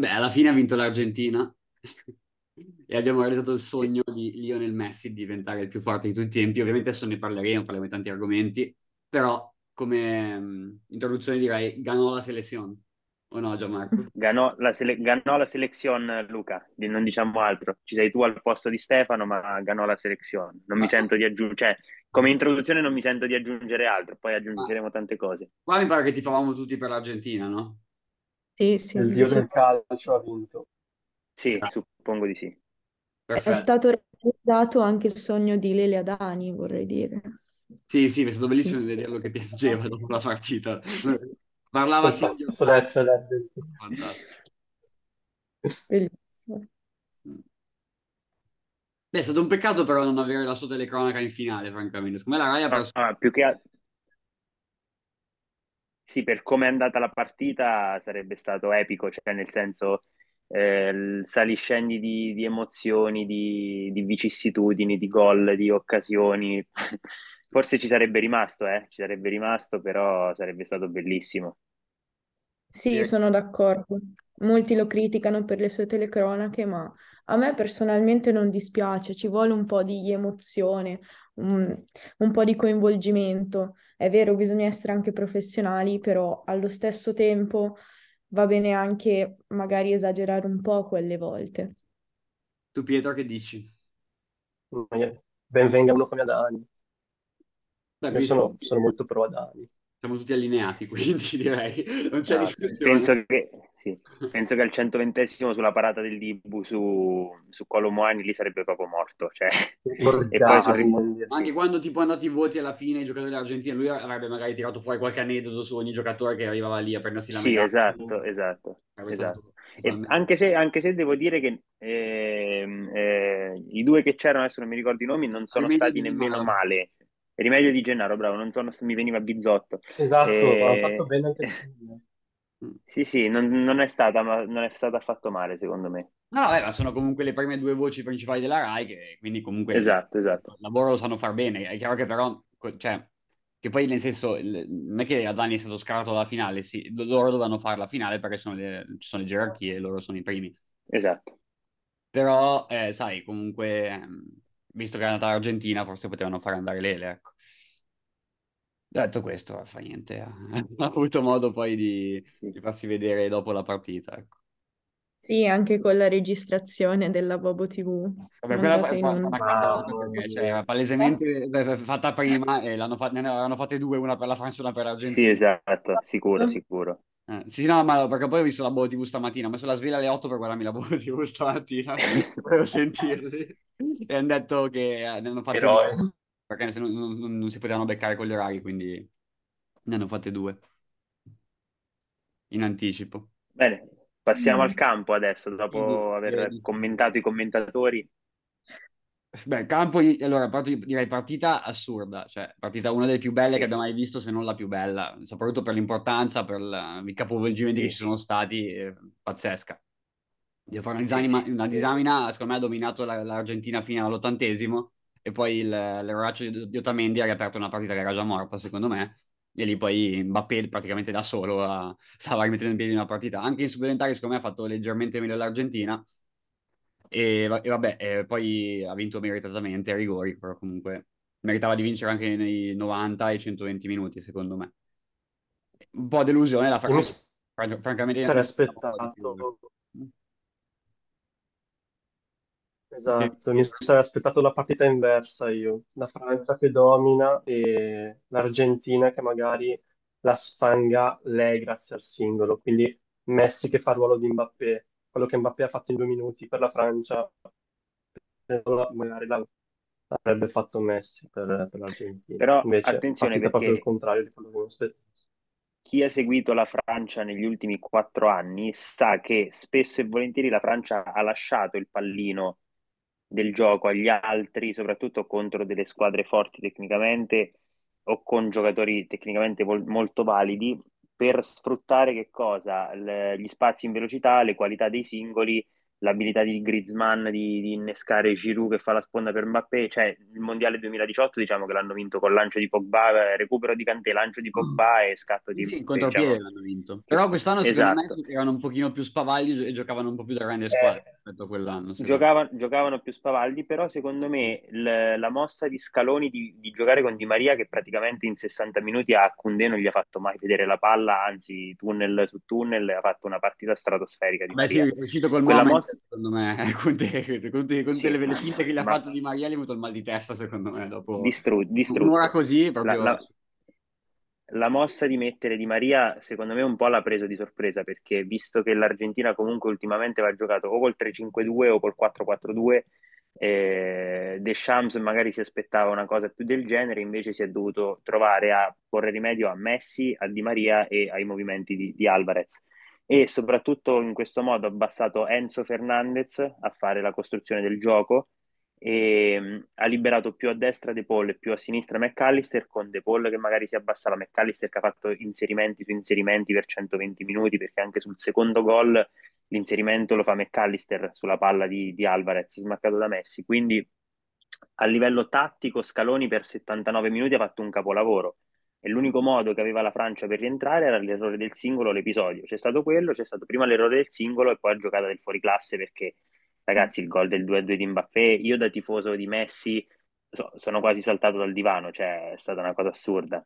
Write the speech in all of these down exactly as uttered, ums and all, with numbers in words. Vabbè, alla fine ha vinto l'Argentina e abbiamo realizzato il Sì. sogno di Lionel Messi di diventare il più forte di tutti i tempi. Ovviamente adesso ne parleremo, parleremo di tanti argomenti, però come mh, introduzione direi ganò la selezione. O no, Gianmarco? Ganò la, sele- ganò la selezione, Luca, di- non diciamo altro. Ci sei tu al posto di Stefano, ma ganò la selezione. Non mi Ah, sento di aggiungere, cioè, come introduzione non mi sento di aggiungere altro, poi ma aggiungeremo tante cose. qua mi pare che tifavamo tutti per l'Argentina, no? Sì, sì, Il dio del diciamo. calcio ha vinto. Sì, Ah, suppongo di sì. È perfetto. stato realizzato anche il sogno di Lele Adani, vorrei dire. Sì, sì, è stato bellissimo vederlo che piangeva dopo la partita. Parlava Questo Silvio questo Stagni. detto è Fantastico. Bellissimo. Beh, è stato un peccato però non avere la sua telecronaca in finale, francamente. Secondo me la Rai ha perso. Ah, più che altro. Sì, per come è andata la partita sarebbe stato epico, cioè nel senso eh, il saliscendi di, di emozioni, di, di vicissitudini, di gol, di occasioni. Forse ci sarebbe rimasto, eh? Ci sarebbe rimasto, però sarebbe stato bellissimo. Sì, sono d'accordo. Molti lo criticano per le sue telecronache, ma a me personalmente non dispiace, ci vuole un po' di emozione, un, un po' di coinvolgimento. È vero, bisogna essere anche professionali, però allo stesso tempo va bene anche magari esagerare un po' quelle volte. Tu Pietro che dici? Ben venga uno come Adani. Beh, Io quindi sono, sono molto pro Adani. siamo tutti allineati, quindi direi non c'è No, discussione. penso che, sì, penso che al centoventesimo sulla parata del Dibu su, su Kolo Muani lì sarebbe proprio morto. Cioè. E poi sul Borgari, rim- voglio dire, Ma anche sì. quando tipo andati i voti alla fine, i giocatori dell'Argentina, lui avrebbe magari tirato fuori qualche aneddoto su ogni giocatore che arrivava lì a prendersi la Sì, medaglia. esatto, esatto, Sarebbe esatto. stato E totalmente. anche se, anche se devo dire che ehm, eh, i due che c'erano, adesso non mi ricordo i nomi, non sono Rimedio di stati Di nemmeno Maria. male. Rimedio di Gennaro, bravo, non sono, mi veniva Bizzotto. Esatto, ha fatto Eh, bene anche Skriniar. sì, sì, non, non è stata, ma non è stata affatto male, secondo me. No, no, eh, ma sono comunque le prime due voci principali della Rai, che quindi comunque il Esatto, esatto. lavoro lo sanno far bene. È chiaro che però, co- cioè, che poi nel senso, il- non è che Adani è stato scalato dalla finale, sì, lo- loro dovevano fare la finale perché sono le- ci sono le gerarchie, loro sono i primi. Esatto. Però, eh, sai, comunque, ehm, visto che è andata l'Argentina, forse potevano far andare Lele, ecco. Detto questo, non fa niente, ha ha avuto modo poi di, Sì. di farsi vedere dopo la partita, ecco. Sì, anche con la registrazione della Bobo T V Vabbè, quella mandata è in onda. una cavolata Mamma perché cioè, mia. era palesemente eh, fatta prima e l'hanno fa- ne avevano fatte due, una per la Francia e una per Sì, l'Argentina. esatto, sicuro, sicuro. Eh, sì, sì, no, ma perché poi ho visto la Bobo T V stamattina, ho messo la sveglia alle otto per guardarmi la Bobo T V stamattina, volevo sentirli. E hanno detto che eh, ne hanno fatte due, Eroe. perché se non, non- non si potevano beccare con gli orari, quindi ne hanno fatte due in anticipo. Bene, passiamo al campo adesso, Quindi dopo direi aver di sì. commentato i commentatori. Beh, campo, i- allora parto- direi partita assurda, cioè partita una delle più belle che Sì, abbiamo mai visto, se non la più bella, soprattutto per l'importanza, per la- i capovolgimenti che ci sì, sono stati, eh, pazzesca. Devo fare una sì, disamina, una sì. disamina, secondo me ha dominato la- l'Argentina fino all'ottantesimo e poi il- l'erroraccio di, di Otamendi ha riaperto una partita che era già morta, secondo me, e lì poi Mbappé praticamente da solo ha- stava rimettendo in piedi una partita. Anche in supplementari, secondo me, ha fatto leggermente meglio l'Argentina. E, va- e vabbè, eh, poi ha vinto meritatamente ai rigori, però comunque meritava di vincere anche nei novanta e centoventi minuti, secondo me. Un po' delusione, la Io mi Francia, franc- francamente sarei mi aspettavo un po' di più. aspettato, Sì. esatto, mi sarei aspettato la partita inversa io. La Francia che domina e l'Argentina che magari la sfanga lei grazie al singolo. Quindi Messi che fa il ruolo di Mbappé, quello che Mbappé ha fatto in due minuti per la Francia, eh, magari la- l'avrebbe fatto Messi per, per l'Argentina. Però Invece attenzione partita proprio il perché contrario di quello che mi aspettavo. chi ha seguito la Francia negli ultimi quattro anni sa che spesso e volentieri la Francia ha lasciato il pallino del gioco agli altri, soprattutto contro delle squadre forti tecnicamente o con giocatori tecnicamente vol- molto validi, per sfruttare che cosa? L- gli spazi in velocità, le qualità dei singoli l'abilità di Griezmann di, di innescare Giroud che fa la sponda per Mbappé, cioè il mondiale duemiladiciotto diciamo che l'hanno vinto con lancio di Pogba, recupero di Kanté, lancio di Pogba mm. e scatto di... Sì, contro diciamo... Pieri l'hanno vinto, però quest'anno secondo esatto. me erano un pochino più spavaldi e giocavano un po' più da grande squadra eh, rispetto a quell'anno. Giocavano, giocavano più spavaldi, però secondo me l- la mossa di Scaloni di, di giocare con Di Maria che praticamente in sessanta minuti a Koundé non gli ha fatto mai vedere la palla, anzi tunnel su tunnel ha fatto una partita stratosferica di Beh Maria. Sì, è uscito col Quella mossa secondo me con te, con te, con sì, le velocità che gli ha ma... fatto Di Maria gli ha avuto il mal di testa secondo me dopo Distru- distrutto un'ora così proprio la, la... la mossa di mettere Di Maria secondo me un po' l'ha preso di sorpresa, perché visto che l'Argentina comunque ultimamente va giocato o col tre cinque due o col quattro quattro due, eh, Deschamps magari si aspettava una cosa più del genere, invece si è dovuto trovare a porre rimedio a Messi, a Di Maria e ai movimenti di, di Alvarez, e soprattutto in questo modo ha abbassato Enzo Fernandez a fare la costruzione del gioco e ha liberato più a destra De Paul e più a sinistra Mac Allister, con De Paul che magari si abbassava, Mac Allister che ha fatto inserimenti su inserimenti per centoventi minuti, perché anche sul secondo gol l'inserimento lo fa Mac Allister sulla palla di, di Alvarez smaccato da Messi. Quindi a livello tattico Scaloni per settantanove minuti ha fatto un capolavoro, e l'unico modo che aveva la Francia per rientrare era l'errore del singolo, l'episodio c'è stato quello, c'è stato prima l'errore del singolo e poi la giocata del fuoriclasse, perché ragazzi il gol del due a due di Mbappé, io da tifoso di Messi so, sono quasi saltato dal divano, cioè è stata una cosa assurda.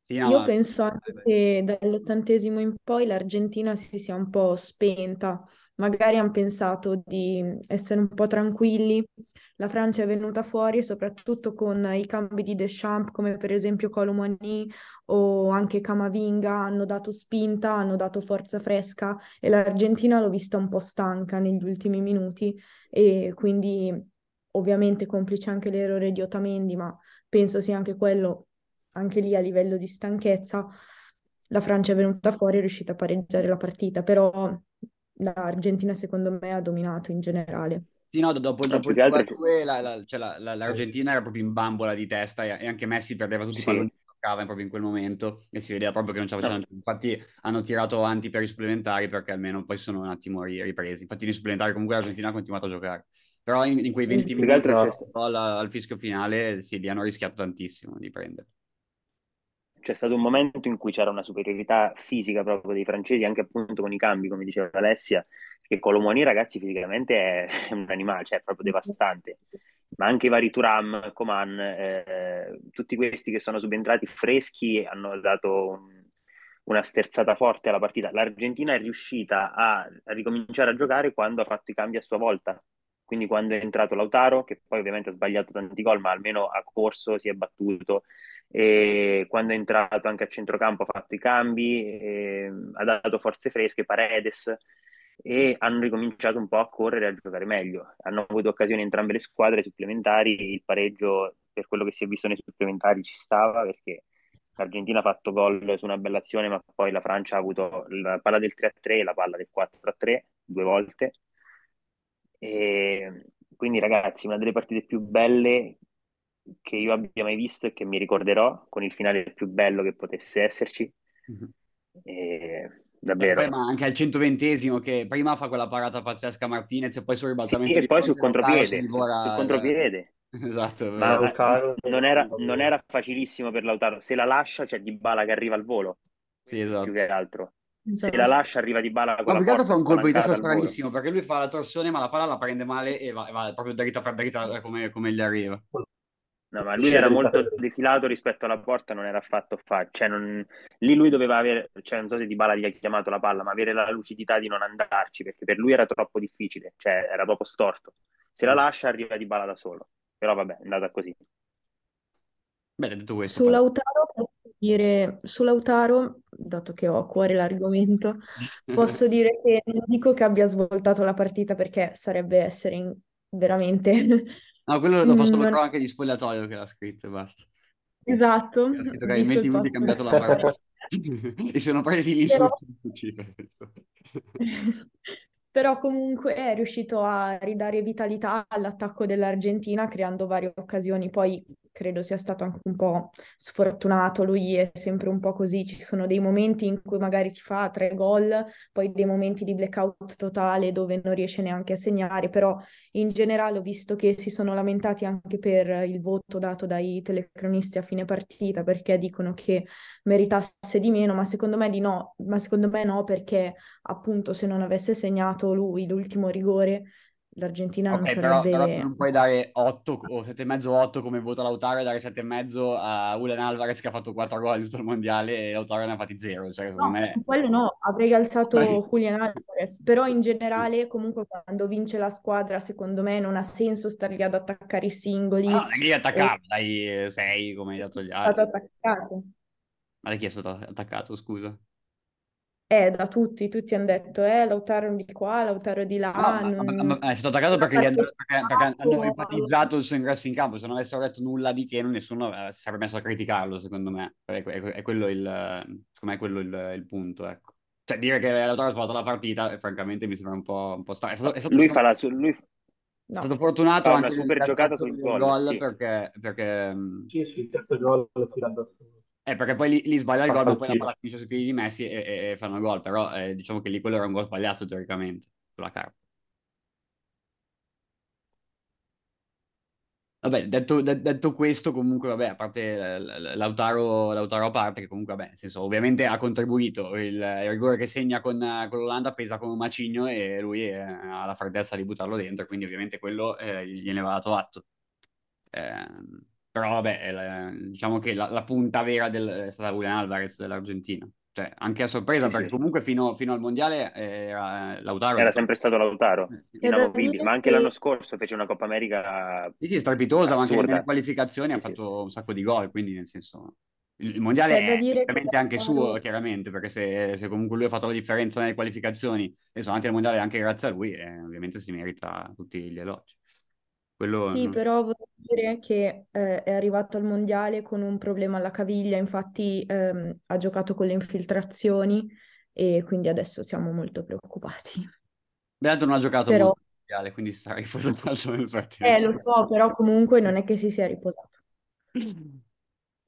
Sì, no, io ma... penso anche che dall'ottantesimo in poi l'Argentina si sia un po' spenta, magari hanno pensato di essere un po' tranquilli. La Francia è venuta fuori soprattutto con i cambi di Deschamps, come per esempio Kolo Muani o anche Camavinga, hanno dato spinta, hanno dato forza fresca, e l'Argentina l'ho vista un po' stanca negli ultimi minuti, e quindi ovviamente complice anche l'errore di Otamendi, ma penso sia anche quello, anche lì a livello di stanchezza, la Francia è venuta fuori e è riuscita a pareggiare la partita, però l'Argentina secondo me ha dominato in generale. Sì, no, dopo, dopo il due a due la, la, cioè la, la, l'Argentina era proprio in bambola di testa, e, e anche Messi perdeva tutti sì. i palloni che toccava proprio in quel momento, e si vedeva proprio che non ce la facevano. No. Infatti hanno tirato avanti per i supplementari, perché almeno poi sono un attimo ripresi. Infatti nei supplementari comunque l'Argentina ha continuato a giocare. Però in, in quei venti minuti al, al fischio finale sì, li hanno rischiato tantissimo di prendere. C'è stato un momento in cui c'era una superiorità fisica proprio dei francesi, anche appunto con i cambi, come diceva Alessia, che Kolo Muani, ragazzi, fisicamente è un animale, cioè è proprio devastante. Ma anche i vari Turam, Coman, eh, tutti questi che sono subentrati freschi hanno dato un, una sterzata forte alla partita. L'Argentina è riuscita a, a ricominciare a giocare quando ha fatto i cambi a sua volta. Quindi quando è entrato Lautaro, che poi ovviamente ha sbagliato tanti gol, ma almeno ha corso, si è battuto, e quando è entrato anche a centrocampo ha fatto i cambi, e ha dato forze fresche, Paredes, e hanno ricominciato un po' a correre e a giocare meglio. Hanno avuto occasioni entrambe le squadre supplementari, il pareggio per quello che si è visto nei supplementari ci stava, perché l'Argentina ha fatto gol su una bella azione, ma poi la Francia ha avuto la palla del tre a tre e la palla del quattro a tre due volte. E quindi ragazzi, una delle partite più belle che io abbia mai visto e che mi ricorderò, con il finale più bello che potesse esserci. Mm-hmm. E davvero, e poi, ma anche al centoventesimo che prima fa quella parata pazzesca Martinez e poi sul ribaltamento sì, e poi sul contropiede, divora... sul contropiede. Esatto, ma Lautaro... non, era, non era facilissimo per Lautaro, se la lascia c'è Dybala che arriva al volo sì, esatto. più che altro se la lascia arriva Dybala con ma la forza, fa un colpo di testa stranissimo perché lui fa la torsione ma la palla la prende male e va, va proprio dritta per dritta come, come gli arriva. No, ma lui era molto defilato rispetto alla porta, non era affatto facile, cioè non... lì lui doveva avere, cioè non so se Dybala gli ha chiamato la palla, ma avere la lucidità di non andarci, perché per lui era troppo difficile, cioè era proprio storto, se la lascia arriva Dybala da solo, però vabbè è andata così. Bene, detto questo, su Lautaro posso dire, su Lautaro, dato che ho a cuore l'argomento, posso dire che non dico che abbia svoltato la partita, perché sarebbe essere in... veramente... No, quello lo posso trovare non... anche di spogliatoio che l'ha scritto e basta. Esatto. Ha scritto che in venti minuti ha cambiato la parola. E sono partiti lì però... Però comunque è riuscito a ridare vitalità all'attacco dell'Argentina creando varie occasioni, poi credo sia stato anche un po' sfortunato, lui è sempre un po' così, ci sono dei momenti in cui magari ti fa tre gol, poi dei momenti di blackout totale dove non riesce neanche a segnare, però in generale ho visto che si sono lamentati anche per il voto dato dai telecronisti a fine partita, perché dicono che meritasse di meno, ma secondo me di no, ma secondo me no, perché appunto se non avesse segnato lui l'ultimo rigore l'Argentina okay, non sarebbe... Però, però tu non puoi dare otto o sette e mezzo otto come voto a Lautaro e dare sette e mezzo a Julian Alvarez che ha fatto quattro gol in tutto il mondiale e Lautaro ne ha fatti zero. Cioè, no, me... quello no, avrei alzato Julian Alvarez, però in generale comunque quando vince la squadra secondo me non ha senso star lì ad attaccare i singoli. No, lì attaccava, e... dai sei come hai dato gli altri. È stato attaccato. Ma da chi è stato attaccato, scusa? Eh, da tutti, tutti hanno detto, eh, Lautaro di qua, Lautaro di là. No, non... ma, ma, ma, è stato attaccato perché, hanno, perché, perché hanno enfatizzato il suo ingresso in campo, se non avessero detto nulla di che nessuno eh, si sarebbe messo a criticarlo, secondo me. È, è, è quello, il, secondo me è quello il, il punto, ecco. Cioè dire che Lautaro ha sbagliato la partita, eh, francamente mi sembra un po', un po' strano. È stato, è stato lui fa la su, lui... No. È stato fortunato anche sul gol, gol sì. perché... perché... Sì, sul terzo gol lo tirando. Eh, perché poi li, li sbaglia il gol, ma poi la palla finisce sui piedi di Messi e, e, e fanno gol, però eh, diciamo che lì quello era un gol sbagliato teoricamente, sulla carta. Vabbè, detto, de, detto questo, comunque, vabbè, a parte Lautaro, Lautaro a parte, che comunque, vabbè, nel senso, ovviamente ha contribuito, il, il rigore che segna con, con l'Olanda pesa come un macigno e lui eh, ha la freddezza di buttarlo dentro, quindi ovviamente quello eh, gliene va dato atto. Eh... Però vabbè, la, diciamo che la, la punta vera del, è stata Julian Alvarez dell'Argentina. Cioè, anche a sorpresa, sì, perché sì. comunque fino, fino al Mondiale era Lautaro. Era sempre stato Lautaro, inamovibile, ma anche l'anno scorso fece una Coppa America Sì, sì, strepitosa, assurda. Ma anche nelle qualificazioni sì, ha fatto sì. un sacco di gol, quindi nel senso... Il mondiale è ovviamente anche suo, chiaramente, perché se, se comunque lui ha fatto la differenza nelle qualificazioni e sono andati al Mondiale anche grazie a lui, eh, ovviamente si merita tutti gli elogi. Quello... Sì, però vorrei dire che eh, è arrivato al mondiale con un problema alla caviglia, infatti ehm, ha giocato con le infiltrazioni e quindi adesso siamo molto preoccupati. Beato non ha giocato però... molto al mondiale, quindi si sarà riposato nel partito. Eh, lo so, però comunque non è che si sia riposato.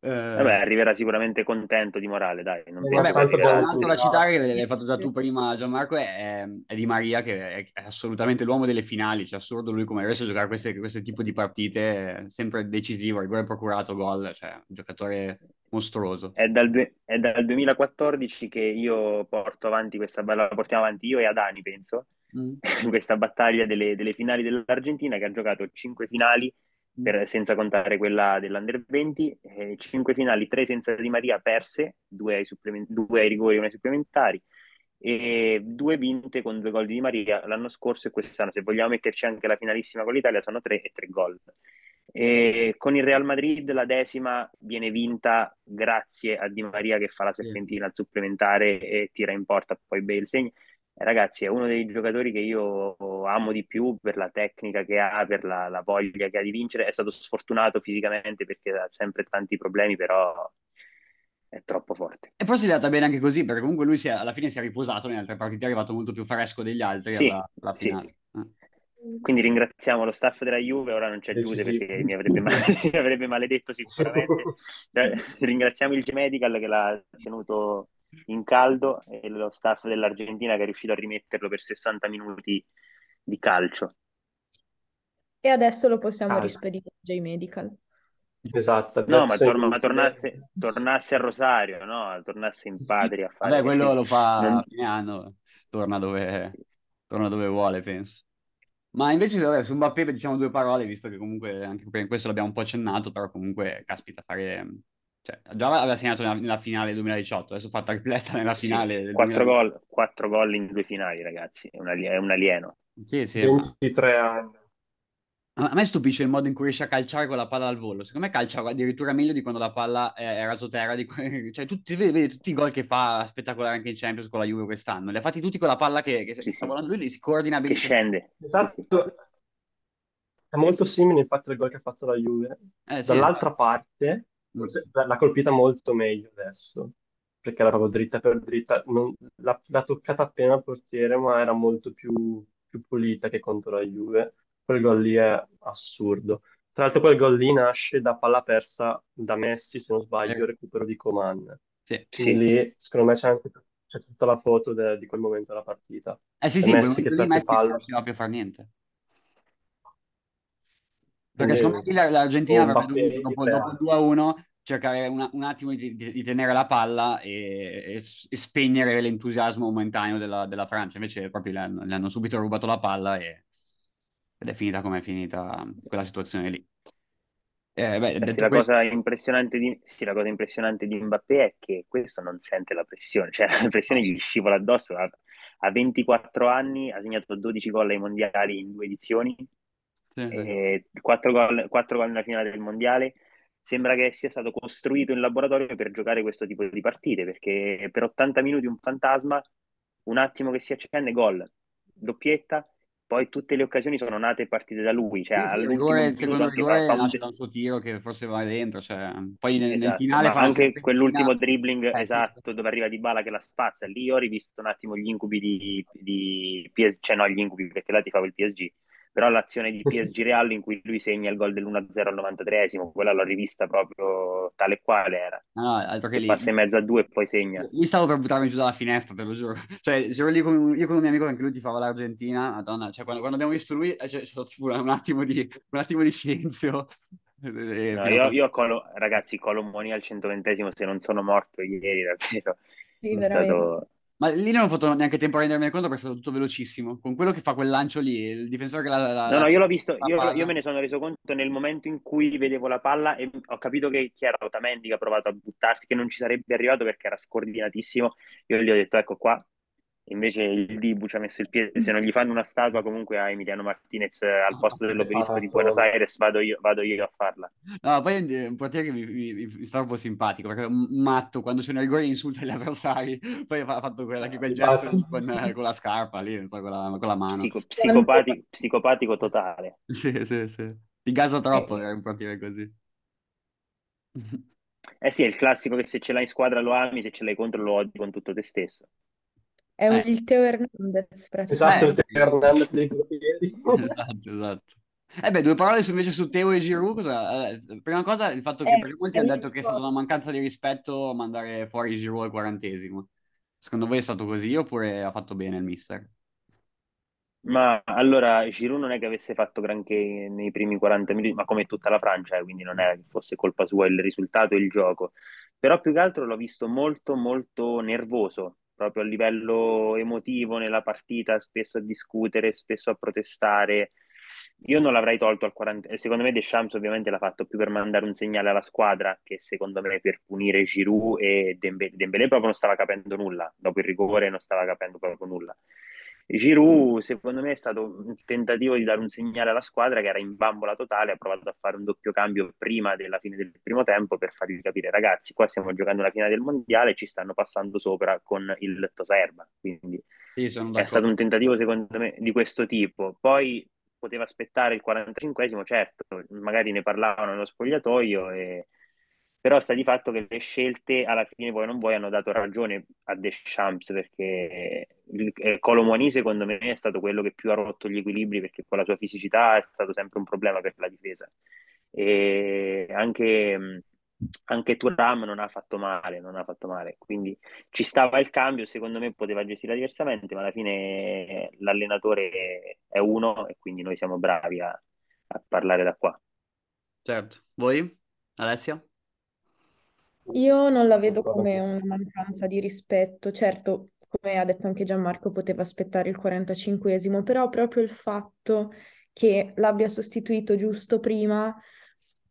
Eh... Vabbè, arriverà sicuramente contento di morale, dai. Non Vabbè, un altro da citare che l'hai fatto già tu prima, Gianmarco, è, è Di Maria, che è assolutamente l'uomo delle finali. Cioè, assurdo lui come riesce a giocare queste, queste tipo di partite, sempre decisivo, rigore procurato, gol, cioè un giocatore mostruoso. È dal, due, è dal duemilaquattordici che io porto avanti questa la portiamo avanti io e Adani, penso, mm. questa battaglia delle, delle finali dell'Argentina, che ha giocato cinque finali. Per, senza contare quella dell'Under venti, eh, cinque finali, tre senza Di Maria perse, due ai, supplement- due ai rigori e una ai supplementari, e due vinte con due gol di Di Maria l'anno scorso e quest'anno. Se vogliamo metterci anche la finalissima con l'Italia sono tre e tre gol. E con il Real Madrid la decima viene vinta grazie a Di Maria che fa la serpentina al supplementare e tira in porta, poi Bale segna. Ragazzi, è uno dei giocatori che io amo di più per la tecnica che ha, per la, la voglia che ha di vincere. È stato sfortunato fisicamente perché ha sempre tanti problemi, però è troppo forte. E forse è andata bene anche così, perché comunque lui si è, alla fine si è riposato nelle altre partite, è arrivato molto più fresco degli altri sì, alla, alla finale. Sì. Eh. Quindi ringraziamo lo staff della Juve, ora non c'è eh, Giuse sì. perché mi avrebbe, mal- mi avrebbe maledetto sicuramente. Ringraziamo il G-Medical che l'ha tenuto... in caldo e lo staff dell'Argentina che è riuscito a rimetterlo per sessanta minuti di calcio e adesso lo possiamo ah. rispedire J Medical esatto no ma, torna, ma tornasse, tornasse a Rosario no tornasse in patria a fare... Vabbè, quello lo fa non... piano torna dove torna dove vuole penso ma invece vabbè, su Mbappé diciamo due parole visto che comunque anche in questo l'abbiamo un po' accennato però comunque caspita fare Cioè, già aveva segnato nella, nella finale del duemiladiciotto, adesso fa tripletta nella finale sì, del quattro gol, quattro gol in due finali, ragazzi, è un, alieno, è un alieno. Sì, sì, ventitré ma... anni. A me stupisce il modo in cui riesce a calciare con la palla al volo. Secondo me calcia addirittura meglio di quando la palla eh, era sotterra. Di... Cioè, tutti, vedi, vedi tutti i gol che fa spettacolare anche in Champions con la Juve quest'anno. Li ha fatti tutti con la palla che, che sì, sta volando, lui si coordina bene. Che scende. Esatto. È molto simile infatti al gol che ha fatto la Juve. Eh, sì. Dall'altra parte... l'ha colpita molto meglio adesso perché era proprio dritta per dritta non, l'ha, l'ha toccata appena al portiere ma era molto più, più pulita che contro la Juve. Quel gol lì è assurdo Tra l'altro quel gol lì nasce da palla persa da Messi, se non Eh, sbaglio, recupero di Coman. sì, Quindi sì. lì, secondo me, c'è anche c'è tutta la foto de- di quel momento della partita. Eh sì, È sì, in quel Messi che momento lì perde Messi non palla, riusciva più a fare niente. Perché secondo me quindi lì la- l'Argentina o avrebbe dovuto, Mbappé gli dopo, dopo il perde. due a uno, cercare una- un attimo di, di- di tenere la palla e, e s- e spegnere l'entusiasmo momentaneo della, della Francia. Invece proprio le hanno, le hanno subito rubato la palla e- ed è finita come è finita quella situazione lì. Eh, beh, Eh sì, detto la questo, cosa impressionante di, sì, la cosa impressionante di Mbappé è che questo non sente la pressione, cioè la pressione gli scivola addosso. Ha, ha ventiquattro anni, ha segnato dodici gol ai mondiali in due edizioni, sì, sì. e quattro gol, quattro gol nella finale del mondiale. Sembra che sia stato costruito in laboratorio per giocare questo tipo di partite, perché per ottanta minuti un fantasma, un attimo che si accende, gol, doppietta, poi tutte le occasioni sono nate e partite da lui, cioè Sì, sì, il all'ultimo rigore, il minuto secondo anche fa, rigore fa un... nasce da un suo tiro che forse va dentro, cioè, poi nel, nel Esatto, finale ma fa la anche quell'ultimo serpentina. dribbling Eh, sì, esatto dove arriva Dybala che la spazza, lì ho rivisto un attimo gli incubi di, di P S G, cioè no, gli incubi perché là ti fa il P S G, però l'azione di P S G Real in cui lui segna il gol dell'uno a zero al novantatreesimo, quella l'ho rivista proprio tale e quale era, no, no, altro che che lì. passa in mezzo a due e poi segna. Lì stavo per buttarmi giù dalla finestra, te lo giuro. Cioè, c'ero lì con un, io con un mio amico che anche lui tifava l'Argentina. Madonna, cioè, quando, quando abbiamo visto lui, eh, c'è c'è stato tipo un attimo di, un attimo di silenzio. Eh, No, fino a io, quando... io a Colo, ragazzi, Kolo Muani al centoventesimo, se non sono morto ieri, davvero, Sì, è veramente. stato... Ma lì non ho fatto neanche tempo a rendermene conto perché è stato tutto velocissimo. Con quello che fa quel lancio lì, il difensore che la, la, No, no, io lascia l'ho visto, la io, io me palla. ne sono reso conto nel momento in cui vedevo la palla e ho capito che chi era Otamendi che ha provato a buttarsi, che non ci sarebbe arrivato perché era scordinatissimo. Io gli ho detto, ecco qua, invece il Dibu ci ha messo il piede, se non gli fanno una statua comunque a Emiliano Martinez eh, al posto Ha dell'obelisco di Buenos ragione. Aires vado io, vado io a farla. No, poi è un portiere che mi, mi- mi sta un po' simpatico perché è un matto quando sono i rigori insulta gli avversari. Poi ha fatto quella- anche quel gesto Simpatico. lì con, con la scarpa lì, non so, con la, con la mano. Psico- psicopatico, psicopatico totale. Sì, sì, sì. Ti gasa troppo Eh, per un portiere così. eh sì, è il classico che se ce l'hai in squadra lo ami, se ce l'hai contro lo odi con tutto te stesso. È un, Eh, il Teo Hernandez Esatto, eh, il Teo sì. Hernandez dei portieri. Esatto, esatto. Eh beh, due parole su- invece su Teo e Giroud. cosa- eh, prima cosa, il fatto che per molti ha detto che è stata una praticamente. mancanza di rispetto mandare fuori Giroud al quarantesimo. Secondo voi è stato così oppure ha fatto bene il mister? Ma allora Giroud non è che avesse fatto granché nei primi quaranta minuti, ma come tutta la Francia, eh, quindi non è che fosse colpa sua il risultato e il gioco. Però più che altro l'ho visto molto molto nervoso, proprio a livello emotivo nella partita, spesso a discutere, spesso a protestare. Io non l'avrei tolto al quaranta, eh, secondo me Deschamps ovviamente l'ha fatto più per mandare un segnale alla squadra che secondo me per punire Giroud e Dembélé. Dembélé proprio non stava capendo nulla, dopo il rigore non stava capendo proprio nulla. Giroud, secondo me, è stato un tentativo di dare un segnale alla squadra che era in bambola totale. Ha provato a fare un doppio cambio prima della fine del primo tempo per fargli capire, ragazzi, qua stiamo giocando la finale del mondiale, ci stanno passando sopra con il Toserba. Quindi Sì, sono è stato d'accordo. un tentativo, secondo me, di questo tipo. Poi poteva aspettare il quarantacinquesimo, certo, magari ne parlavano nello spogliatoio, e... però sta di fatto che le scelte alla fine voi non vuoi hanno dato ragione a Deschamps perché il- eh, Kolo Muani secondo me è stato quello che più ha rotto gli equilibri perché con la sua fisicità è stato sempre un problema per la difesa e anche, mh, anche Turam non ha fatto male, non ha fatto male, quindi ci stava il cambio, secondo me poteva gestirla diversamente, ma alla fine eh, l'allenatore è uno e quindi noi siamo bravi a a parlare da qua. Certo. Voi, Alessia? Io non la vedo come una mancanza di rispetto, certo, come ha detto anche Gianmarco, poteva aspettare il quarantacinquesimo, però proprio il fatto che l'abbia sostituito giusto prima,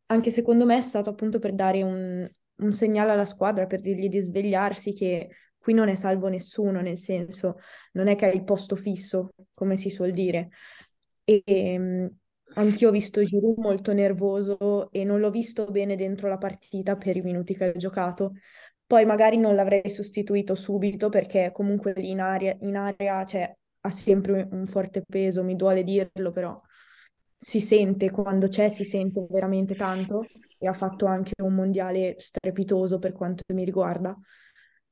anche secondo me è stato appunto per dare un, un segnale alla squadra, per dirgli di svegliarsi che qui non è salvo nessuno, nel senso, non è che hai il posto fisso, come si suol dire. E ehm, anch'io ho visto Giroud molto nervoso e non l'ho visto bene dentro la partita per i minuti che ha giocato. Poi magari non l'avrei sostituito subito perché comunque lì in area, in area, cioè, ha sempre un forte peso, mi duole dirlo, però si sente quando c'è, si sente veramente tanto e ha fatto anche un mondiale strepitoso per quanto mi riguarda.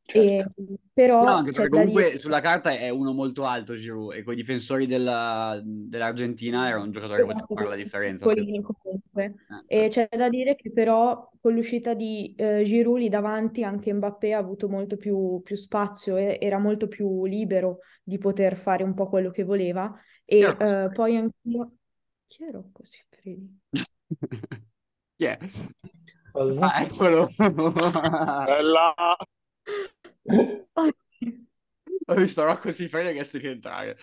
Certo. E, però no, anche perché comunque lì... sulla carta è uno molto alto Giroud, e con i difensori della, dell'Argentina era un giocatore esatto, che poteva fare la differenza comunque. Eh, e certo. C'è da dire che però con l'uscita di eh, Giroud lì davanti anche Mbappé ha avuto molto più, più spazio e era molto più libero di poter fare un po' quello che voleva. E eh, poi anch'io chi ero così freddo? Yeah. Ah, eccolo. Bella. Ho visto Rocco Siffredi che è stato entrare.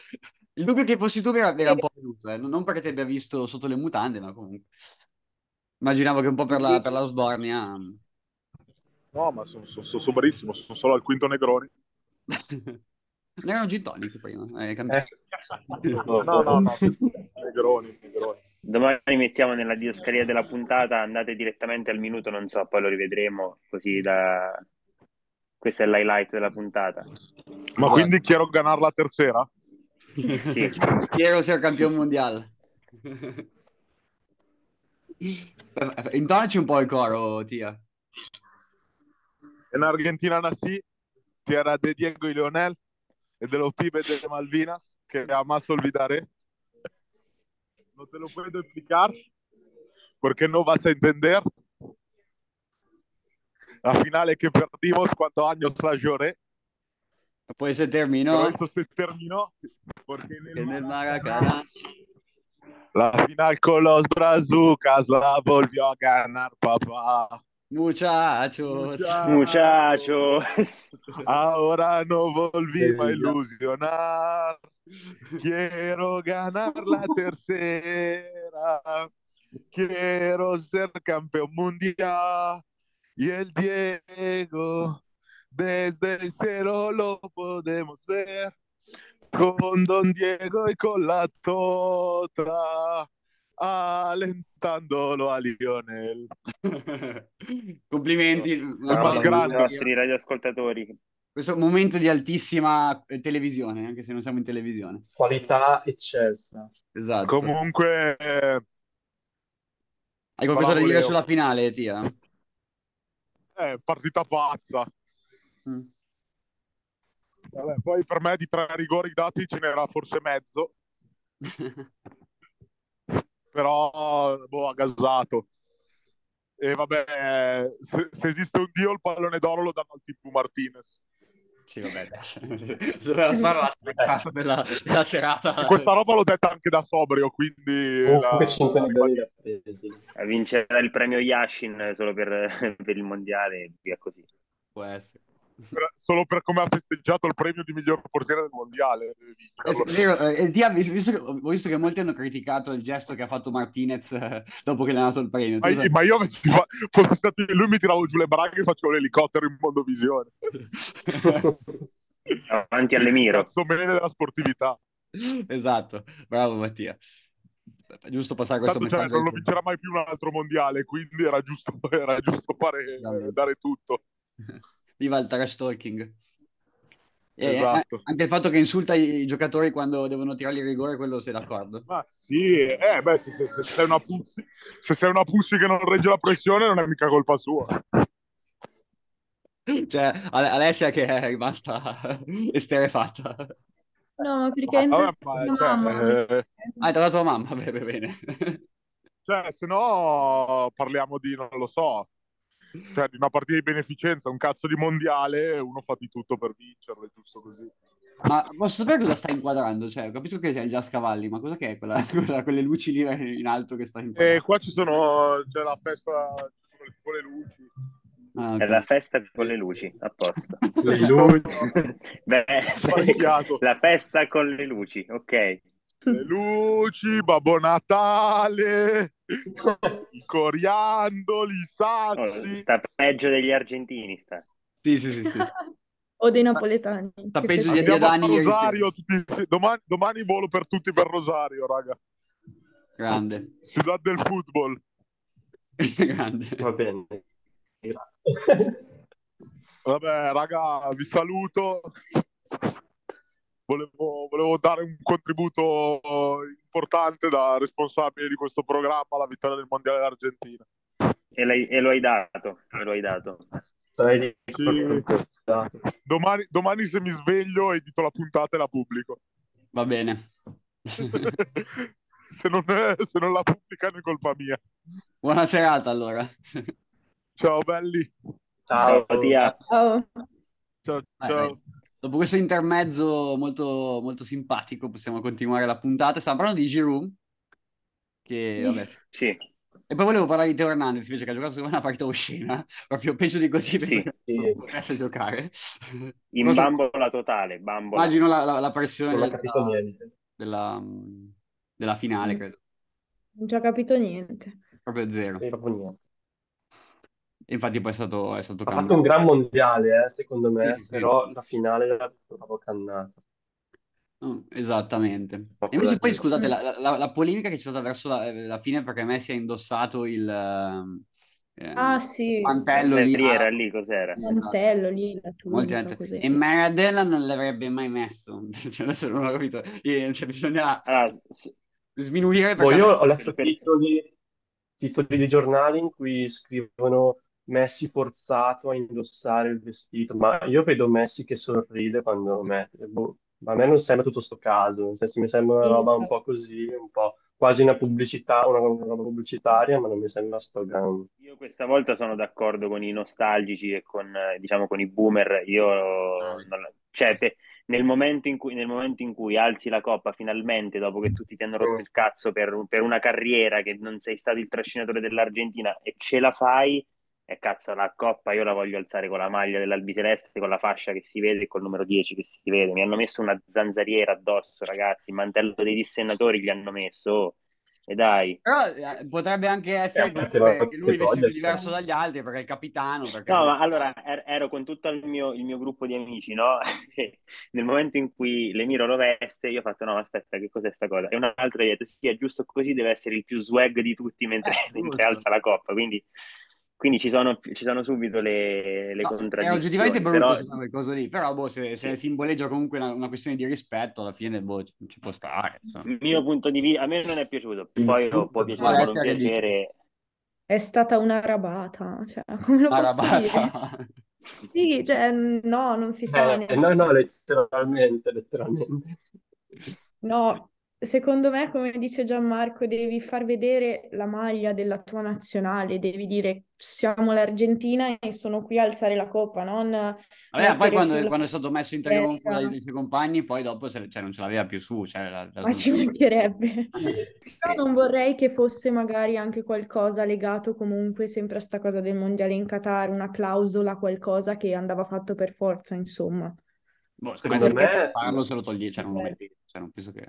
Il dubbio che fossi tu mi era un po' venuto, eh. non perché ti abbia visto sotto le mutande, ma comunque immaginavo che un po' per la, per la sbornia. No, ma sono so, so, so barissimo, sono solo al quinto Negroni. Ne erano gin tonic prima, eh, eh. No, no, no, no. Negroni, Negroni. Domani mettiamo nella didascalia della puntata, andate direttamente al minuto, non so, poi lo rivedremo così da... Questo è l'highlight della puntata. Ma quindi Chiero ganare la tercera? Sì. Chiero sia campione mondiale. Intonaci un po' il coro, Tia. In Argentina nasì, Tierra de Diego y Leonel, e dello Pibe de Malvinas, che amasso olvidare. No te lo puedo explicar, perché no vas a entender. La finale che perdimos quando años la lloré. Poi se terminò. Questo se terminò. Perché nel, nel Maracanã. La finale con los brazucas la volvió a ganar papà. Muchachos. Muchachos. Ahora no volvimos a ilusionar. Quiero ganar la tercera. Quiero ser campeón mundial. Y el Diego, desde el cero lo podemos ver, con Don Diego y con la Tota, alentándolo a Lionel. Complimenti ai nostri radioascoltatori. Questo momento di altissima televisione, anche se non siamo in televisione. Qualità eccelsa. Esatto. Comunque... Hai qualcosa da dire sulla finale, Tia? Eh, partita pazza. Mm. Vabbè, poi per me di tre rigori dati ce n'era forse mezzo. Però boh, ha gasato. E vabbè, se, se esiste un dio il pallone d'oro lo danno al Tipu Martinez. Sì, vabbè, doveva fare la spettacolo della, della serata. E questa roba l'ho detta anche da sobrio, quindi... Oh, la... la... Vincerà il premio Yashin solo per, per il mondiale, via così. Può essere. Per, solo per come ha festeggiato il premio di miglior portiere del mondiale. Eh, eh, visto che, ho visto che molti hanno criticato il gesto che ha fatto Martinez eh, dopo che gli ha dato il premio. Ma, sai... ma io fosse stato lui mi tiravo giù le braghe e facevo l'elicottero in mondovisione. Davanti all'Emiro. Cazzo bene della sportività. Esatto, bravo Mattia. È giusto passare questo Tanto, messaggio. Cioè, non lo vincerà mai più un altro mondiale, quindi era giusto, era giusto fare, eh, dare tutto. Viva il trash talking. Esatto. Eh, anche il fatto che insulta i giocatori quando devono tirarli in rigore, quello sei d'accordo? Ma sì, eh, beh, se, se, se sei una Pussi, se sei una Pussi che non regge la pressione non è mica colpa sua. Cioè, Alessia che è rimasta esterefatta. No, ma perché ma, vabbè, ma, la cioè, mamma. Eh... Ah, è tra la tua mamma, beh, beh, bene. Cioè, se no parliamo di, non lo so, cioè di una partita di beneficenza, un cazzo di mondiale, uno fa di tutto per vincerlo, è giusto così. Ma posso sapere cosa stai inquadrando? Cioè, ho capito che sei già a scavalli, ma cosa che è quella, quella, quelle luci lì in alto che stai inquadrando? Eh, qua ci sono, c'è la festa con le luci. Ah, okay. È la festa con le luci, apposta. Le luci. Beh, la festa con le luci, ok. Le luci, Babbo Natale... coriandoli, sassi. Oh, sta peggio degli argentini sta. Sì, sì, sì, sì. O dei napoletani. Sta peggio di Adani. Rosario, tutti, domani, domani volo per tutti per Rosario, raga. Grande. Ciudad del football. Grande. Va bene. Vabbè, raga, vi saluto. Volevo, volevo dare un contributo importante da responsabile di questo programma alla vittoria del mondiale dell'Argentina. E, lei, e lo hai dato, e lo hai dato. Sai, sì. domani, domani se mi sveglio edito la puntata e la pubblico. Va bene. se, non, se non la pubblicano è colpa mia. Buona serata allora. Ciao belli. Ciao Mattia. Ciao. Ciao, vai, ciao. Vai. Dopo questo intermezzo molto, molto simpatico possiamo continuare la puntata. Stiamo parlando di Giroud. Che, vabbè. Sì. E poi volevo parlare di Teo Hernandez invece, che ha giocato una partita oscena, proprio peggio di così sì, sì. Non potesse giocare in cosa... bambola totale bambola. Immagino la, la, la pressione della, della, della finale, credo non ci ha capito niente, proprio zero e proprio niente. Infatti poi è stato, è stato ha cambiato. Fatto un gran mondiale eh, secondo me sì, sì, sì. Però la finale l'ha proprio cannata. Esattamente. E invece poi scusate la, la, la polemica che c'è stata verso la, la fine, perché Messi ha indossato il eh, ah, sì. mantello lì, era, lì cos'era? mantello lì la tunica, cos'era. E Maradona non l'avrebbe mai messo. Cioè, adesso non ho capito. Cioè, bisogna ah, sì. sminuire. Poi io ho letto per... titoli, titoli di giornali in cui scrivono Messi forzato a indossare il vestito, ma io vedo Messi che sorride quando mette. Boh. Ma a me non sembra tutto sto caso, nel senso mi sembra una roba un po' così, un po' quasi una pubblicità, una, una roba pubblicitaria, ma non mi sembra sto grande. Io questa volta sono d'accordo con i nostalgici e con, diciamo, con i boomer. Io non, cioè, te, nel, momento in cui, nel momento in cui alzi la coppa finalmente, dopo che tutti ti hanno rotto il cazzo per, per una carriera che non sei stato il trascinatore dell'Argentina e ce la fai, e cazzo la coppa io la voglio alzare con la maglia dell'albiceleste, con la fascia che si vede e col numero dieci che si vede. Mi hanno messo una zanzariera addosso, ragazzi, il mantello dei dissennatori gli hanno messo, oh. E dai, però eh, potrebbe anche essere eh, che, va, che lui vestito diverso dagli altri perché è il capitano, perché... no ma allora er- ero con tutto il mio, il mio gruppo di amici, no? Nel momento in cui Lemiro lo veste io ho fatto no aspetta, che cos'è sta cosa? E un altro ha detto sì è giusto così, deve essere il più swag di tutti mentre, eh, mentre alza la coppa, quindi Quindi ci sono, ci sono subito le, le no, contraddizioni. È oggettivamente brutto però... secondo me, cosa lì. Però boh, se, se sì. simboleggia comunque una, una questione di rispetto, alla fine boh, ci può stare. Il mio punto di vista, a me non è piaciuto. Poi mm. può piacere o non piacere. È stata una rabata. Cioè, come lo posso rabata. Sì, cioè, no, non si fa eh, niente. No, no, letteralmente, letteralmente. No. Secondo me, come dice Gianmarco, devi far vedere la maglia della tua nazionale, devi dire siamo l'Argentina e sono qui a alzare la coppa, non... Vabbè, poi quando, sulla... quando è stato messo in trionfo dai suoi compagni, poi dopo se, cioè, non ce l'aveva più su. Cioè, la, la... Ma ci mancherebbe. Però non vorrei che fosse magari anche qualcosa legato comunque sempre a sta cosa del mondiale in Qatar, una clausola, qualcosa che andava fatto per forza, insomma. Boh, secondo me... Parlo se lo toglie, cioè non lo metti, cioè non penso che...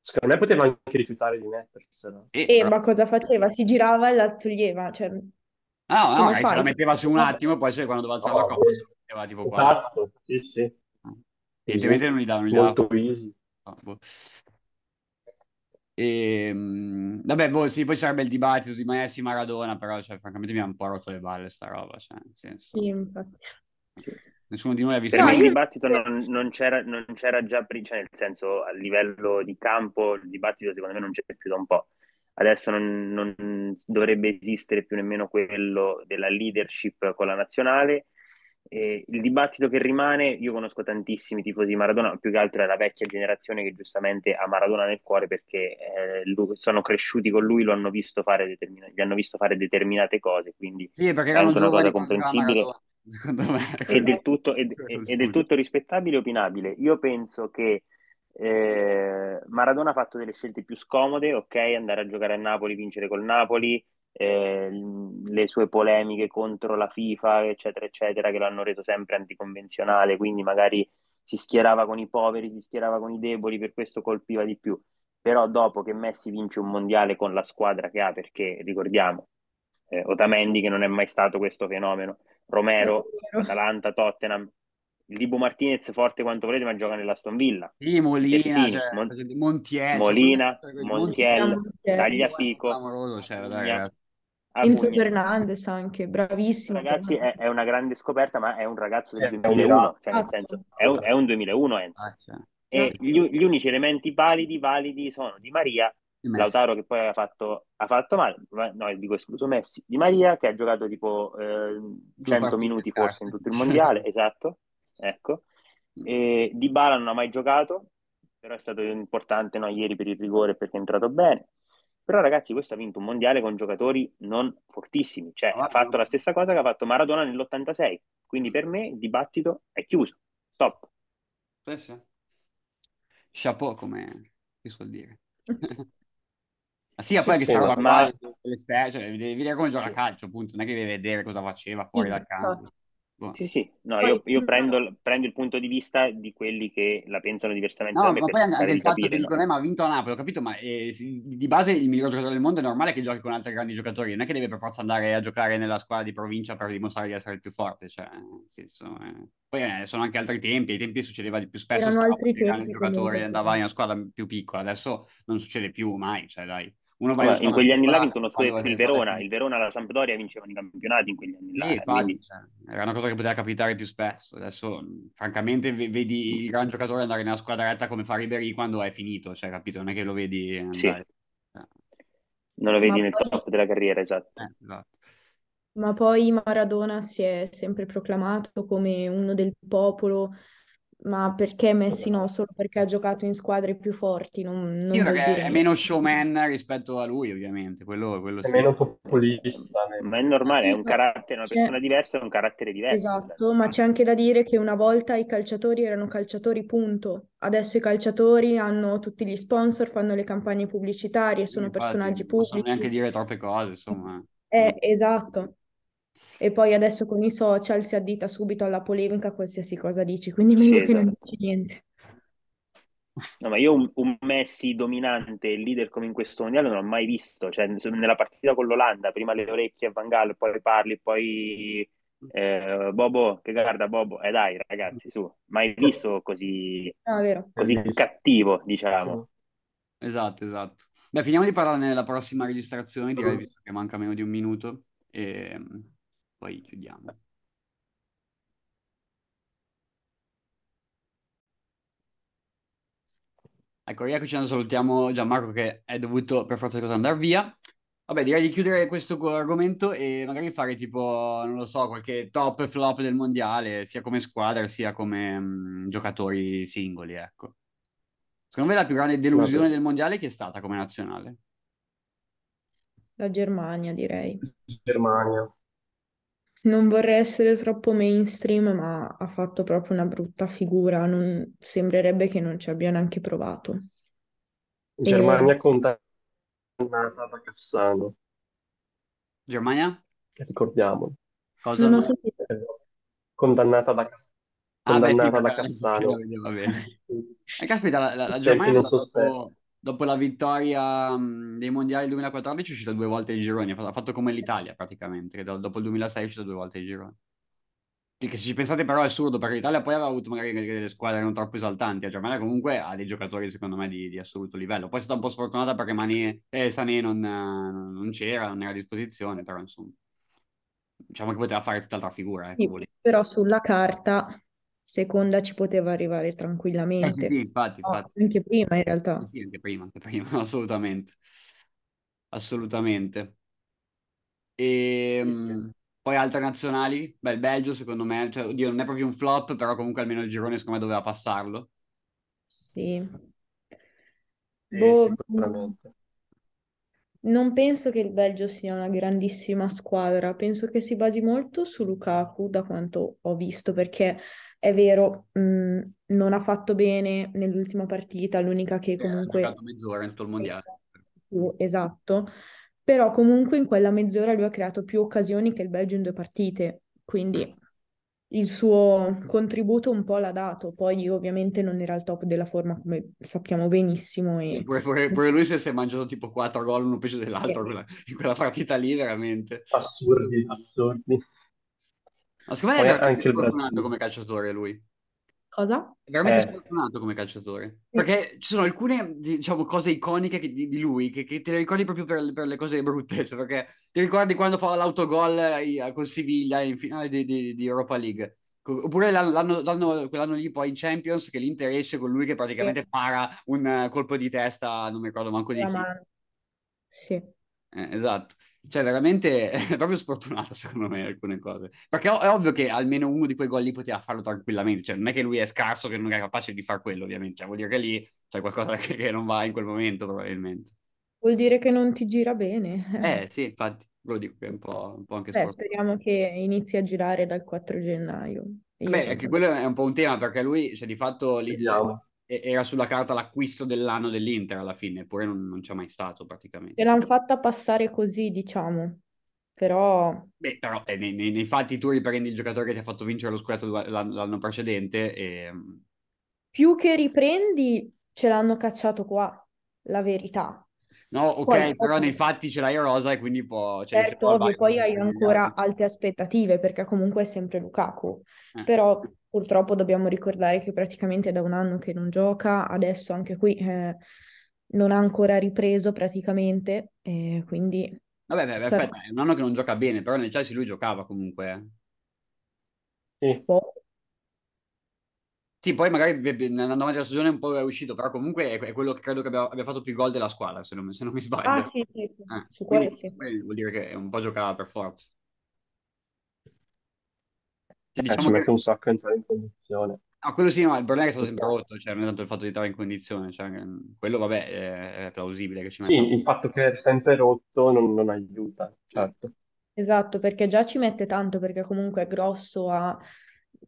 Secondo me poteva anche rifiutare di mettersela. Eh, eh però... ma cosa faceva? Si girava e la toglieva, cioè... Ah, no, no, se la metteva su un attimo e poi cioè, quando doveva alzare oh, la coppa eh. se la metteva tipo qua. Esatto, sì, sì. Evidentemente sì. non gli dava, non gli dava. Molto easy. Ah, boh. E, vabbè, boh, sì, poi sarebbe il dibattito di Messi Maradona, però, cioè, francamente mi ha un po' rotto le balle sta roba, cioè, nel senso... Sì, infatti. Sì. Nessuno di noi ha visto. Per me il dibattito non, non, c'era, non c'era già prima, cioè nel senso a livello di campo il dibattito secondo me non c'è più da un po'. Adesso non, non dovrebbe esistere più nemmeno quello della leadership con la nazionale. E il dibattito che rimane, io conosco tantissimi tifosi di Maradona, più che altro è la vecchia generazione che giustamente ha Maradona nel cuore perché eh, lui, sono cresciuti con lui, lo hanno visto fare determin- gli hanno visto fare determinate cose, quindi sì, perché è una cosa comprensibile. È del tutto, è, è del tutto rispettabile e opinabile. Io penso che eh, Maradona ha fatto delle scelte più scomode, ok, andare a giocare a Napoli, vincere col Napoli, eh, le sue polemiche contro la FIFA eccetera eccetera che l'hanno reso sempre anticonvenzionale, quindi magari si schierava con i poveri, si schierava con i deboli, per questo colpiva di più. Però dopo che Messi vince un mondiale con la squadra che ha, perché ricordiamo eh, Otamendi che non è mai stato questo fenomeno, Romero, Atalanta, Tottenham, il Dibu Martinez forte quanto volete ma gioca nell'Aston Villa, sì, Molina, Terzini, cioè, Mon- cioè, Montiel, Molina, cioè, Montiel, Tagliafico, Enzo Fernandez anche, bravissimo. Ragazzi è, è una grande scoperta, ma è un ragazzo del eh, duemilauno, cioè nel senso è un, è un duemilauno Enzo. Ah, cioè. E gli, gli unici elementi validi, validi sono Di Maria Lautaro che poi ha fatto, ha fatto male, no, dico escluso Messi, Di Maria che ha giocato tipo eh, cento minuti forse in tutto il mondiale, esatto, ecco, e Dybala non ha mai giocato, però è stato importante, no, ieri per il rigore perché è entrato bene. Però ragazzi, questo ha vinto un mondiale con giocatori non fortissimi, cioè ah, ha fatto no. la stessa cosa che ha fatto Maradona nell'ottantasei, quindi per me il dibattito è chiuso, stop. Sì, sì. Chapeau, come si suol dire. Ah, sì, poi che sta roba ma... qua, cioè, devi vedere come gioca sì. calcio, appunto, non è che devi vedere cosa faceva fuori sì, dal campo. Boh. Sì, sì, no, poi, io, io prendo, prendo il punto di vista di quelli che la pensano diversamente. No, ma poi anche il fatto che dicono, eh, ma ha vinto a Napoli, ho capito, ma eh, di base il miglior giocatore del mondo è normale che giochi con altri grandi giocatori, non è che deve per forza andare a giocare nella squadra di provincia per dimostrare di essere il più forte, cioè, nel senso, eh. Poi eh, sono anche altri tempi, ai tempi succedeva di più spesso che il giocatore andava in una squadra più piccola, adesso non succede più mai, cioè dai. Uno va in, in quegli anni là ha vinto uno scudetto il Verona, il Verona alla Sampdoria vincevano i campionati in quegli anni là. Sì, infatti, quindi... cioè, era una cosa che poteva capitare più spesso. Adesso, francamente, vedi il gran giocatore andare nella squadretta come fa Ribéry quando è finito, cioè, capito? Non è che lo vedi andare. Sì. Cioè... Non lo vedi ma nel poi... top della carriera, esatto. Eh, esatto. Ma poi Maradona si è sempre proclamato come uno del popolo. Ma perché Messi no? Solo perché ha giocato in squadre più forti, non, non sì, perché dire... è meno showman rispetto a lui, ovviamente. Quello, quello è sì. meno populista, ma è normale, è un carattere, una persona c'è... diversa, è un carattere diverso. Esatto, ma c'è anche da dire che una volta i calciatori erano calciatori, punto. Adesso i calciatori hanno tutti gli sponsor, fanno le campagne pubblicitarie, sono infatti, personaggi pubblici. Non neanche dire troppe cose, insomma. Eh, esatto. E poi adesso con i social si addita subito alla polemica qualsiasi cosa dici, quindi meglio sì, che esatto. non dici niente. No, ma io un, un Messi dominante, leader come in questo mondiale non l'ho mai visto, cioè nella partita con l'Olanda, prima le orecchie a Van Gaal, poi parli, poi eh, Bobo, che guarda Bobo, e eh dai ragazzi, su, mai visto così, no, vero. così cattivo, diciamo. Esatto, esatto. Beh, finiamo di parlare nella prossima registrazione, direi, visto che manca meno di un minuto. E... poi chiudiamo. Ecco, rieccoci, noi salutiamo Gianmarco che è dovuto per forza di cosa andare via. Vabbè, direi di chiudere questo argomento e magari fare tipo, non lo so, qualche top e flop del mondiale, sia come squadra sia come mh, giocatori singoli, ecco. Secondo me la più grande delusione Vabbè. del mondiale chi è stata come nazionale? La Germania, direi. Germania. Non vorrei essere troppo mainstream, ma ha fatto proprio una brutta figura. Non... Sembrerebbe che non ci abbia neanche provato. Germania e... conta da Cassano. Germania? Ricordiamo. Cosa? Non ho sentito. Condannata da Cassano. Condannata ah, beh, sì, da Cassano. Va bene. E caspita, la, la, la Germania dopo, dopo la vittoria dei mondiali del duemilaquattordici è uscita due volte ai gironi, ha fatto come l'Italia praticamente, che dopo il duemilasei è uscita due volte ai gironi. Che se ci pensate però è assurdo, perché l'Italia poi aveva avuto magari delle squadre non troppo esaltanti, la Germania comunque ha dei giocatori secondo me di, di assoluto livello. Poi è stata un po' sfortunata perché Mané, eh, Sané non, non c'era, non era a disposizione, però insomma diciamo che poteva fare tutt'altra figura. Ecco, sì, però sulla carta... seconda ci poteva arrivare tranquillamente. Eh sì, sì, infatti, no, infatti. Anche prima in realtà. Sì, anche prima, anche prima, assolutamente. Assolutamente. E sì. Poi altre nazionali, beh, il Belgio secondo me, cioè, oddio, non è proprio un flop, però comunque almeno il girone secondo me doveva passarlo. Sì. Eh, boh, sicuramente. Non penso che il Belgio sia una grandissima squadra, penso che si basi molto su Lukaku da quanto ho visto, perché è vero, mh, non ha fatto bene nell'ultima partita, l'unica che comunque... Eh, ha giocato mezz'ora in tutto il mondiale. Esatto, però comunque in quella mezz'ora lui ha creato più occasioni che il Belgio in due partite, quindi il suo contributo un po' l'ha dato, poi ovviamente non era al top della forma come sappiamo benissimo. E... Pure, pure, pure lui se si è mangiato tipo quattro gol uno peggio dell'altro quella, in quella partita lì, veramente. Assurdi, assurdi. Ma secondo me è anche sfortunato come calciatore lui. Cosa? È veramente eh. sfortunato come calciatore. Perché ci sono alcune, diciamo, cose iconiche che, di, di lui che, che te le ricordi proprio per, per le cose brutte. Cioè perché ti ricordi quando fa l'autogol con Siviglia in finale di, di, di Europa League. Oppure l'anno, l'anno, quell'anno lì poi in Champions che l'Inter esce con lui che praticamente sì. para un uh, colpo di testa, non mi ricordo manco di chi. Sì. Eh, esatto. Cioè veramente è proprio sfortunato secondo me alcune cose. Perché è ovvio che almeno uno di quei gol lì poteva farlo tranquillamente. Cioè non è che lui è scarso, che non è capace di far quello ovviamente. Cioè vuol dire che lì c'è qualcosa che, che non va in quel momento probabilmente. Vuol dire che non ti gira bene. Eh sì, infatti. Lo dico che è un po', un po' anche Beh, speriamo che inizi a girare dal quattro gennaio. Io Beh, anche quello è un po' un tema, perché lui, cioè, di fatto lì, era sulla carta l'acquisto dell'anno dell'Inter alla fine, eppure non, non c'è mai stato praticamente. E l'hanno fatta passare così, diciamo, però... Beh, però eh, nei, nei, nei fatti tu riprendi il giocatore che ti ha fatto vincere lo scudetto l'anno, l'anno precedente e... Più che riprendi, ce l'hanno cacciato qua, la verità. No, ok, poi, però ok. Nei fatti ce l'hai rosa e quindi può... Cioè, certo, ovvio, vai, poi hai ancora alte aspettative perché comunque è sempre Lukaku, eh. Però purtroppo dobbiamo ricordare che praticamente è da un anno che non gioca, adesso anche qui eh, non ha ancora ripreso praticamente, eh, quindi... Vabbè, vabbè sarà... aspetta, è un anno che non gioca bene, però nel Chelsea lui giocava comunque. Sì. Oh. Sì, poi magari andando avanti la stagione un po' è uscito, però comunque è quello che credo che abbia, abbia fatto più gol della squadra, se non, se non mi sbaglio. Ah sì, sì, sì. Eh, Su quindi, sì. Vuol dire che un po' giocava per forza. Cioè, diciamo eh, ci mette che... un sacco a entrare in condizione. Ah, quello sì, ma il problema è che è stato sempre rotto, cioè non è tanto il fatto di entrare in condizione, cioè quello vabbè è, è plausibile che ci metta. Sì, il fatto che è sempre rotto non, non aiuta, certo. Esatto, perché già ci mette tanto, perché comunque è grosso, a...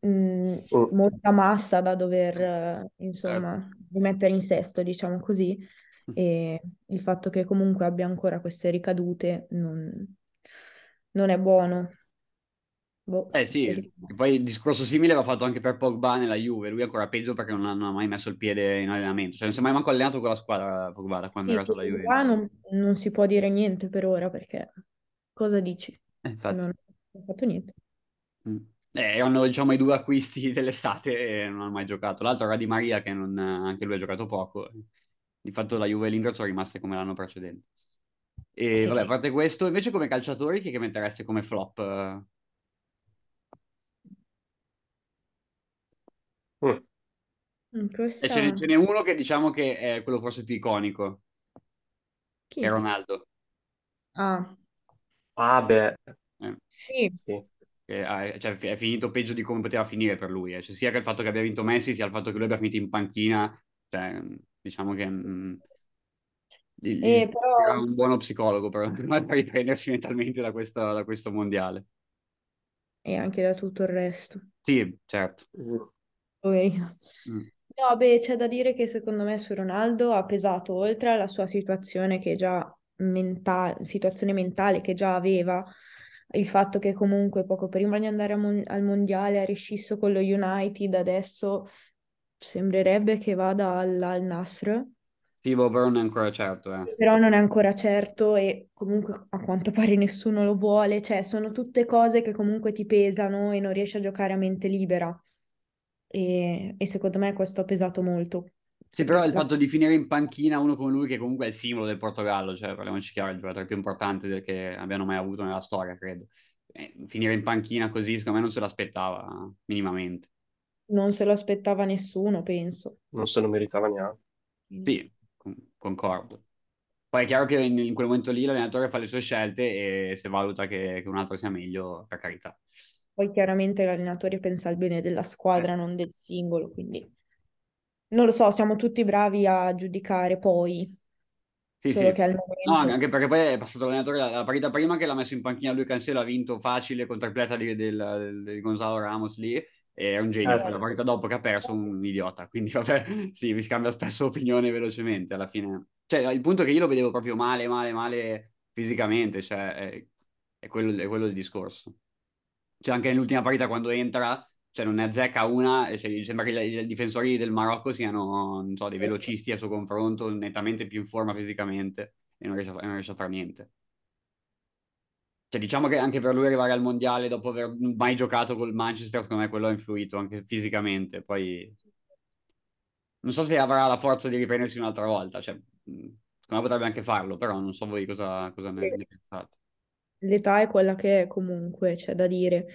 Mm, oh. molta massa da dover insomma rimettere in sesto, diciamo così, e il fatto che comunque abbia ancora queste ricadute non, non è buono. Boh, eh sì, e poi il discorso simile va fatto anche per Pogba nella Juve, lui è ancora peggio perché non ha, non ha mai messo il piede in allenamento, cioè non si è mai manco allenato con la squadra Pogba da quando sì, era sulla Juve. Qua non, non si può dire niente per ora perché cosa dici? Eh, infatti. Non ha fatto niente. Mm. Eh, erano diciamo i due acquisti dell'estate e non hanno mai giocato. L'altro era Di Maria che non, anche lui ha giocato poco. Di fatto la Juve e l'Inter sono rimaste come l'anno precedente. E sì. Vabbè, a parte questo, invece come calciatori chi che mettereste come flop? Mm. Questa... E ce n'è, ce n'è uno che diciamo che è quello forse più iconico. Chi? È Ronaldo. Ah. Ah beh. Eh. Sì. Sì. Ha, cioè, è finito peggio di come poteva finire per lui, eh. Cioè, sia che il fatto che abbia vinto Messi sia il fatto che lui abbia finito in panchina, cioè, diciamo che mh, il, eh, però... era un buono psicologo per, per riprendersi mentalmente da, questa, da questo mondiale e anche da tutto il resto. Sì, certo. Poverino. Mm. No, beh, c'è da dire che secondo me su Ronaldo ha pesato, oltre alla sua situazione che già mentale, situazione mentale che già aveva, il fatto che comunque poco prima di andare mon- al mondiale ha rescisso con lo United, adesso sembrerebbe che vada all'Al Nassr. Sì, boh, però non è ancora certo. Eh. Però non è ancora certo e comunque a quanto pare nessuno lo vuole. Cioè sono tutte cose che comunque ti pesano e non riesci a giocare a mente libera. E, e secondo me questo ha pesato molto. Sì, però il fatto di finire in panchina uno come lui che comunque è il simbolo del Portogallo, cioè parliamoci chiaro, è il giocatore più importante che abbiano mai avuto nella storia, credo. Eh, finire in panchina così secondo me non se l'aspettava minimamente. Non se lo aspettava nessuno, penso. Non se lo meritava neanche. Sì, con- concordo. Poi è chiaro che in, in quel momento lì l'allenatore fa le sue scelte e se valuta che, che un altro sia meglio, per carità. Poi chiaramente l'allenatore pensa al bene della squadra, eh. non del singolo, quindi... Non lo so, siamo tutti bravi a giudicare poi. Sì, solo sì. Che al momento... No, anche perché poi è passato l'allenatore la, la partita prima che l'ha messo in panchina lui Cancelo, ha vinto facile con tripletta di, del, del Gonzalo Ramos lì, e è un genio. Eh, la partita dopo che ha perso un idiota, quindi vabbè, sì, mi scambia spesso opinione velocemente alla fine. Cioè, il punto è che io lo vedevo proprio male, male, male fisicamente, cioè è, è, quello, è quello il discorso. Cioè anche nell'ultima partita quando entra... Cioè non ne azzecca una, cioè, sembra che i difensori del Marocco siano, non so, dei velocisti a suo confronto, nettamente più in forma fisicamente, e non riesce a, non riesce a fare niente. Cioè diciamo che anche per lui arrivare al mondiale dopo aver mai giocato col Manchester, secondo me quello ha influito anche fisicamente, poi non so se avrà la forza di riprendersi un'altra volta, cioè secondo me potrebbe anche farlo, però non so voi cosa, cosa ne, ne pensate. L'età è quella che è comunque, c'è da dire.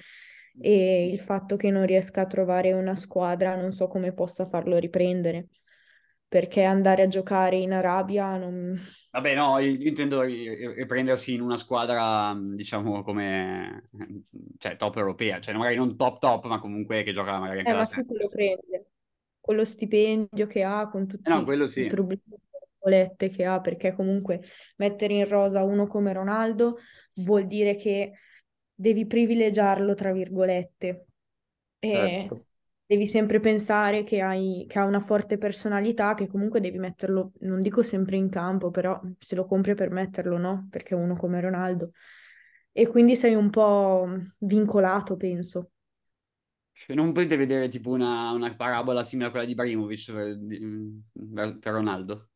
e il fatto che non riesca a trovare una squadra non so come possa farlo riprendere, perché andare a giocare in Arabia non... Vabbè, no, io intendo riprendersi in una squadra, diciamo, come, cioè, top europea, cioè magari non top top, ma comunque che gioca magari anche eh, la... ma tu lo prende con lo stipendio che ha, con tutti eh no, quello sì. i problemi che ha, perché comunque mettere in rosa uno come Ronaldo vuol dire che devi privilegiarlo, tra virgolette, e certo. devi sempre pensare che, hai, che ha una forte personalità, che comunque devi metterlo, non dico sempre in campo, però se lo compri per metterlo, no? Perché uno come Ronaldo. E quindi sei un po' vincolato, penso. Non potete vedere tipo una, una parabola simile a quella di Ibrahimovic per, per Ronaldo?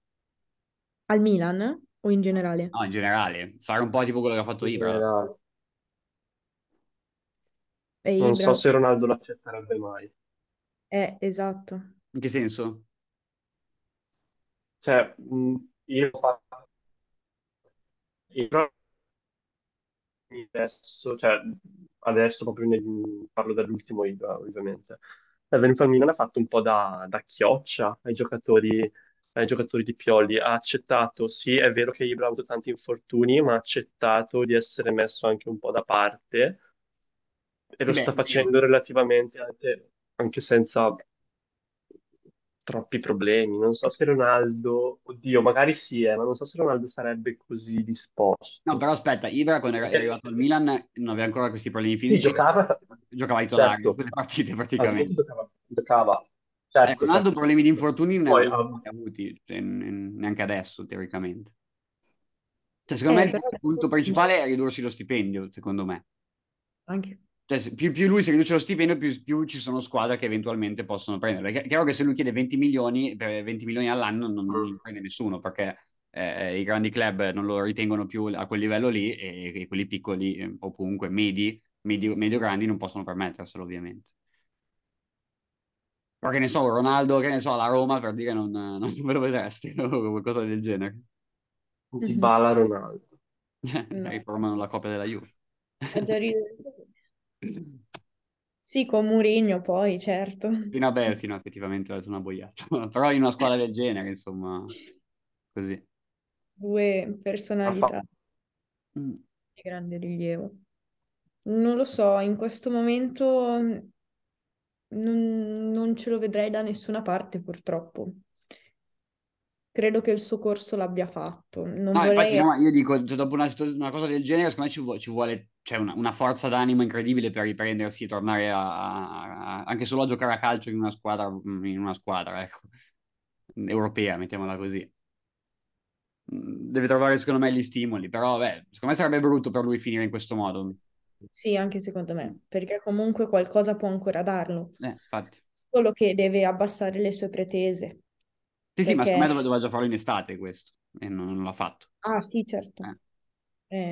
Al Milan o in generale? No, in generale. Fare un po' tipo quello che ha fatto Ibra. E Ibra. Non so se Ronaldo l'accetterebbe mai. Eh, esatto. In che senso? Cioè, io faccio... Ibra... Adesso, cioè, adesso proprio ne... parlo dell'ultimo Ibra, ovviamente. È venuto al Milan, ha fatto un po' da, da chioccia ai giocatori... ai giocatori di Pioli, ha accettato, sì, è vero che Ibra ha avuto tanti infortuni, ma ha accettato di essere messo anche un po' da parte, e lo Beh, sta facendo io. relativamente anche, anche senza troppi problemi. Non so se Ronaldo, oddio, magari sì, eh, ma non so se Ronaldo sarebbe così disposto. No, però aspetta, Ibra quando era arrivato al Milan non aveva ancora questi problemi fisici. Sì, giocava giocava titolare certo. tutte le partite praticamente. Giocava, giocava. Certo, eh, Ronaldo certo. problemi di infortuni Poi, non ne ha avuti, cioè, neanche adesso teoricamente. Cioè, secondo eh, me però... il punto principale è ridursi lo stipendio, secondo me. Anche. Cioè, più, più lui si riduce lo stipendio, più, più ci sono squadre che eventualmente possono prenderlo. È chiaro che se lui chiede venti milioni, per venti milioni all'anno non, non li prende nessuno, perché eh, i grandi club non lo ritengono più a quel livello lì, e, e quelli piccoli eh, o comunque medi, medio, medio grandi non possono permetterselo ovviamente. Ma che ne so, Ronaldo, che ne so, la Roma, per dire, non, non ve lo vedreste, o qualcosa del genere. Dybala Ronaldo. No. Riformano la coppia della Juve. Sì, con Mourinho poi, certo. Sì, no, beh, sì, no, effettivamente ho detto una boiata. Però in una squadra del genere, insomma, così. Due personalità di grande rilievo. Non lo so, in questo momento... Non, non ce lo vedrei da nessuna parte, purtroppo. Credo che il suo corso l'abbia fatto. Non no, vorrei... infatti, no, io dico, cioè, dopo una, una cosa del genere, secondo me ci vuole, ci vuole cioè una, una forza d'animo incredibile per riprendersi e tornare a, a, anche solo a giocare a calcio in una squadra, in una squadra ecco, europea, mettiamola così. Deve trovare, secondo me, gli stimoli, però beh, secondo me sarebbe brutto per lui finire in questo modo. Sì, anche secondo me, perché comunque qualcosa può ancora darlo, eh, infatti. Solo che deve abbassare le sue pretese. Sì, perché... sì, ma secondo me doveva, doveva già farlo in estate questo, e non, non l'ha fatto. Ah sì, certo, eh.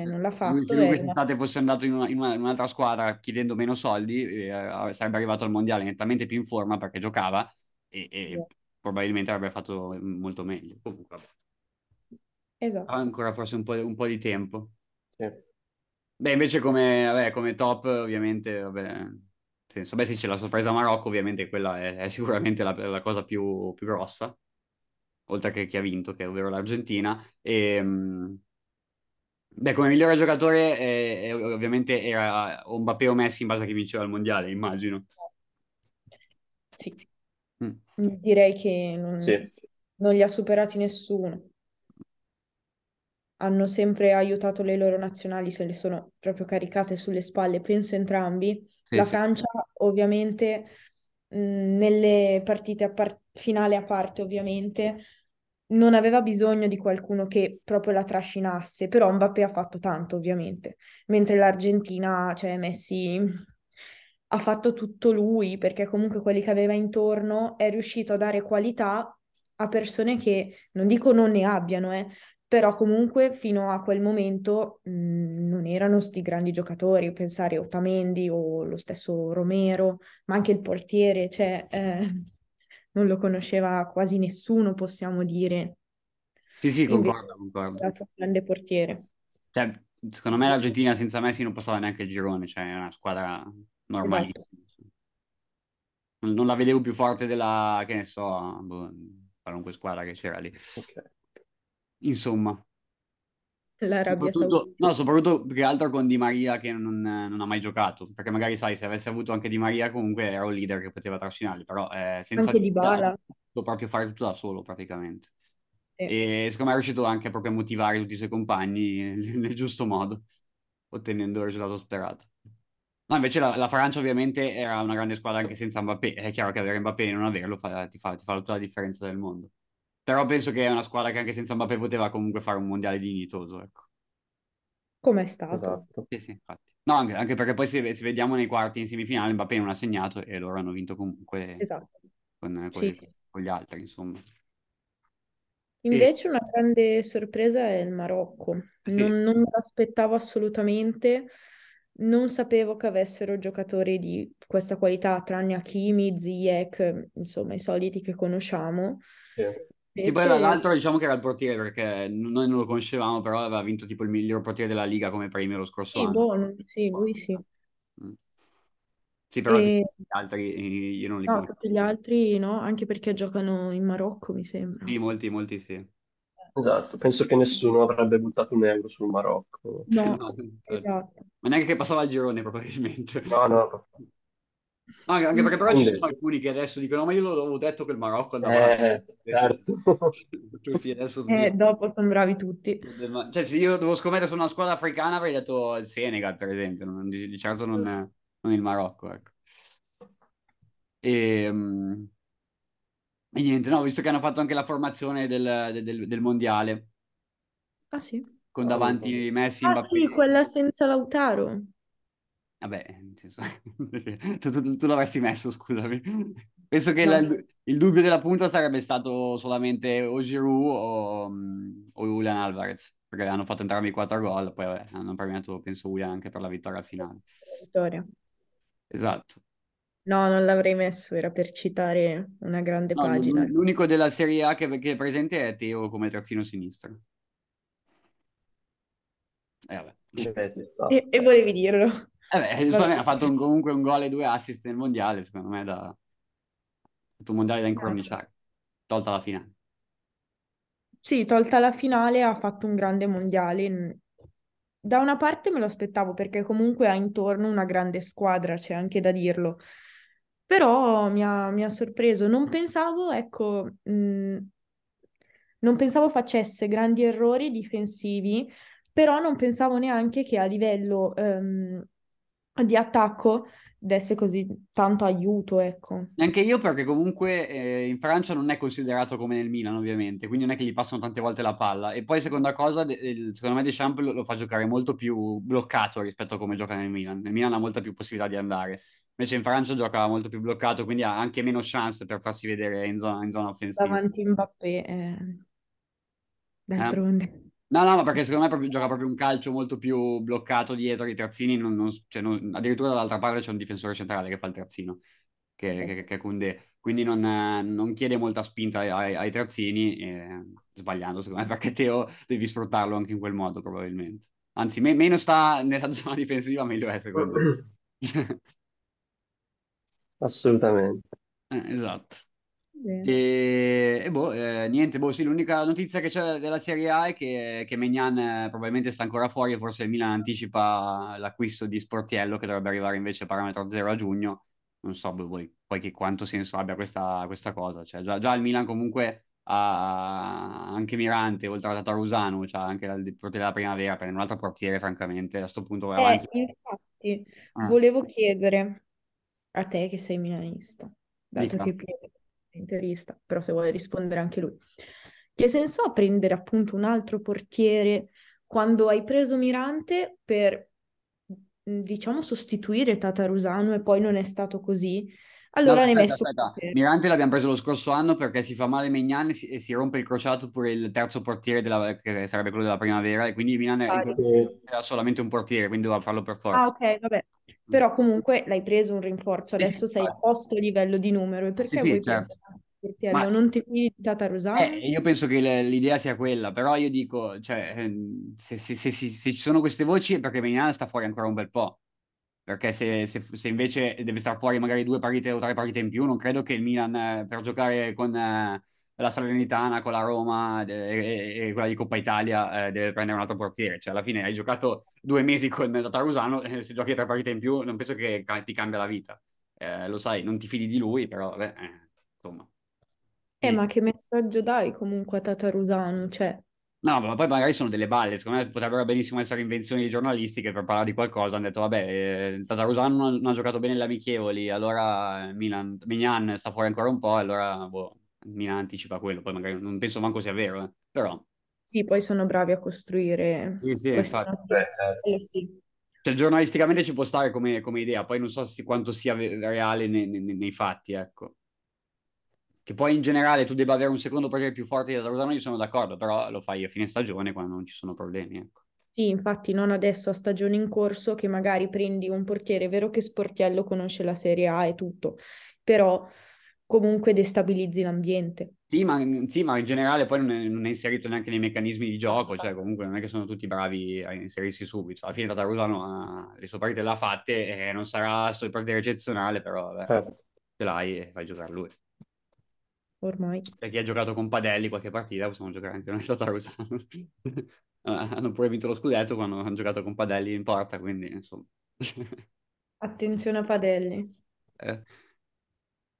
Eh, non l'ha fatto. Se lui quest'estate una... fosse andato in, una, in, una, in un'altra squadra chiedendo meno soldi, eh, sarebbe arrivato al mondiale nettamente più in forma perché giocava, e, e sì. probabilmente avrebbe fatto molto meglio. Comunque, esatto. ancora forse un po', un po' di tempo. Sì. Beh, invece come, vabbè, come top, ovviamente, vabbè, senso, beh, sì, c'è la sorpresa Marocco, ovviamente quella è, è sicuramente la, la cosa più, più grossa, oltre che chi ha vinto, che è ovvero l'Argentina. E, beh, come migliore giocatore eh, ovviamente era o Mbappé o Messi in base a chi vinceva il mondiale, immagino. Sì, mm. direi che non, sì. non li ha superati nessuno. Hanno sempre aiutato le loro nazionali, se le sono proprio caricate sulle spalle, penso entrambi. Sì, la sì. Francia ovviamente mh, nelle partite a par- finale a parte ovviamente non aveva bisogno di qualcuno che proprio la trascinasse, però Mbappé ha fatto tanto ovviamente, mentre l'Argentina, cioè Messi, ha fatto tutto lui, perché comunque quelli che aveva intorno è riuscito a dare qualità a persone che, non dico non ne abbiano, eh, però comunque fino a quel momento mh, non erano sti grandi giocatori, pensare a Otamendi o lo stesso Romero, ma anche il portiere, cioè eh, non lo conosceva quasi nessuno, possiamo dire. Sì, sì, Quindi, concordo, concordo. È stato un grande portiere. Cioè, secondo me l'Argentina senza Messi non passava neanche il girone, cioè è una squadra normalissimo. Esatto. Non, non la vedevo più forte della, che ne so, boh, qualunque squadra che c'era lì. Okay. Insomma. L'Arabia Saudita. No, soprattutto più che altro con Di Maria che non, non ha mai giocato, perché magari sai, se avesse avuto anche Di Maria comunque era un leader che poteva trascinarli, però eh, senza anche Dybala può proprio fare tutto da solo praticamente. Sì. E secondo me è riuscito anche proprio a motivare tutti i suoi compagni nel giusto modo, ottenendo il risultato sperato. Ma invece la, la Francia ovviamente era una grande squadra anche senza Mbappé. È chiaro che avere Mbappé e non averlo fa, ti, fa, ti fa tutta la differenza del mondo. Però penso che è una squadra che anche senza Mbappé poteva comunque fare un mondiale dignitoso, ecco. Come è stato. Esatto. Sì, sì, infatti. No, anche, anche perché poi se, se vediamo nei quarti in semifinale, Mbappé non ha segnato e loro hanno vinto comunque. Esatto. Con, con, sì. gli, con gli altri, insomma. Invece e... una grande sorpresa è il Marocco. Sì. Non, non me l'aspettavo assolutamente. Non sapevo che avessero giocatori di questa qualità, tranne Hakimi, Ziyech, insomma i soliti che conosciamo. Sì. Sì, poi l'altro diciamo che era il portiere, perché noi non lo conoscevamo, però aveva vinto tipo il miglior portiere della Liga come premio lo scorso sì, anno. Buono, sì, lui sì. Sì, però e... tutti gli altri io non li conosco. No, tutti gli altri no, anche perché giocano in Marocco, mi sembra. Sì, molti, molti sì. Esatto, penso che nessuno avrebbe buttato un euro sul Marocco. No, no, esatto. Ma neanche che passava il girone, probabilmente. No, no. No, anche perché però ci sono alcuni che adesso dicono ma io l'avevo detto che il Marocco andava eh, certo. Tutti adesso eh, dopo sono bravi tutti, cioè se io devo scommettere su una squadra africana avrei detto il Senegal per esempio, non, di certo non, non il Marocco, ecco. E, e niente, no, visto che hanno fatto anche la formazione del, del, del mondiale. Ah sì? Con davanti Messi, ah Mbappé. Sì, quella senza Lautaro. Vabbè, nel senso, tu, tu, tu l'avresti messo, scusami. Penso che la, il dubbio della punta sarebbe stato solamente o Giroud o, o Julian Alvarez, perché hanno fatto entrambi i quattro gol, poi vabbè, hanno premiato, penso, Julian anche per la vittoria al finale. Vittoria. Esatto. No, non l'avrei messo, era per citare una grande no, pagina. L'unico della Serie A che, che è presente è Teo come terzino sinistro. Eh, vabbè. E, e volevi dirlo. Eh beh, giustamente ha fatto un, comunque un gol e due assist nel mondiale, secondo me, da ha fatto un mondiale da incorniciare, tolta la finale. Sì, tolta la finale ha fatto un grande mondiale. Da una parte me lo aspettavo perché comunque ha intorno una grande squadra, c'è anche da dirlo. Però mi ha, mi ha sorpreso, non pensavo, ecco, mh, non pensavo facesse grandi errori difensivi, però non pensavo neanche che a livello um, di attacco desse così tanto aiuto, ecco. Anche io, perché comunque eh, in Francia non è considerato come nel Milan, ovviamente, quindi non è che gli passano tante volte la palla. E poi, seconda cosa, de- secondo me Deschamps lo-, lo fa giocare molto più bloccato rispetto a come gioca nel Milan. Nel Milan ha molta più possibilità di andare, invece in Francia gioca molto più bloccato, quindi ha anche meno chance per farsi vedere in zona, in zona offensiva. Davanti Mbappé, eh... d'altronde... Eh? No, no, ma perché secondo me proprio, gioca proprio un calcio molto più bloccato dietro i terzini, non, non, cioè non, addirittura dall'altra parte c'è un difensore centrale che fa il terzino, che, okay. che, che è Koundé, quindi non, non chiede molta spinta ai, ai terzini, eh, sbagliando secondo me, perché Teo devi sfruttarlo anche in quel modo probabilmente. Anzi, me, meno sta nella zona difensiva, meglio è secondo me. Assolutamente. Eh, esatto. E, e boh, eh, niente, boh, sì, l'unica notizia che c'è della Serie A è che, che Maignan eh, probabilmente sta ancora fuori e forse il Milan anticipa l'acquisto di Sportiello, che dovrebbe arrivare invece a parametro zero a giugno. Non so voi poi che quanto senso abbia questa, questa cosa, cioè, già, già il Milan comunque ha anche Mirante, oltre a Tatarusano, cioè anche la, il portiere della primavera, per un altro portiere francamente a sto punto vai avanti. Eh, infatti, ah. volevo chiedere a te che sei milanista, dato Dica. che interista, però se vuole rispondere anche lui, che senso ha prendere appunto un altro portiere quando hai preso Mirante per, diciamo, sostituire Tatarusano e poi non è stato così? Allora no, ne hai messo aspetta. Mirante l'abbiamo preso lo scorso anno perché si fa male Maignan e si, e si rompe il crociato pure il terzo portiere della, che sarebbe quello della primavera, e quindi Milan ah, era solamente un portiere, quindi doveva farlo per forza. Ah ok, vabbè. Però comunque l'hai preso un rinforzo, adesso sì, sei a posto a livello di numero, e perché sì, vuoi sì, certo. Perché ma... non ti fidi di Tatarusano? Eh, io penso che le, l'idea sia quella, però io dico, cioè, se, se, se, se, se ci sono queste voci è perché Maignan sta fuori ancora un bel po'. perché se, se, se invece deve star fuori magari due partite o tre partite in più, non credo che il Milan eh, per giocare con eh, la Salernitana, con la Roma eh, e, e quella di Coppa Italia eh, deve prendere un altro portiere. Cioè alla fine hai giocato due mesi con Tatarusano, eh, se giochi tre partite in più non penso che ti cambia la vita. Eh, lo sai, non ti fidi di lui, però beh, eh, insomma. Eh, ma che messaggio dai comunque a Tatarusano? Cioè... No, ma poi magari sono delle balle, secondo me potrebbero benissimo essere invenzioni giornalistiche per parlare di qualcosa, hanno detto vabbè, eh, Tatarusano non, non ha giocato bene le amichevoli, allora Milan, Maignan sta fuori ancora un po', allora boh, Milan anticipa quello, poi magari non penso manco sia vero, eh. Però... Sì, poi sono bravi a costruire... Sì, sì, infatti. Eh, sì. Cioè, giornalisticamente ci può stare come, come idea, poi non so se, quanto sia reale nei, nei, nei fatti, ecco. Che poi in generale tu debba avere un secondo portiere più forte di Tatarusano, io sono d'accordo, però lo fai a fine stagione quando non ci sono problemi, ecco. Sì, infatti non adesso a stagione in corso che magari prendi un portiere, è vero che Sportiello conosce la Serie A e tutto, però comunque destabilizzi l'ambiente. Sì, ma, sì, ma in generale poi non è, non è inserito neanche nei meccanismi di gioco, cioè comunque non è che sono tutti bravi a inserirsi subito. Alla fine Tatarusano le sue partite le ha fatte e non sarà il portiere eccezionale, però beh, eh. ce l'hai e fai giocare lui. Ormai. Per chi ha giocato con Padelli qualche partita possiamo giocare anche noi Tatarusano. Hanno pure vinto lo scudetto quando hanno giocato con Padelli in porta, quindi insomma. Attenzione a Padelli. Eh.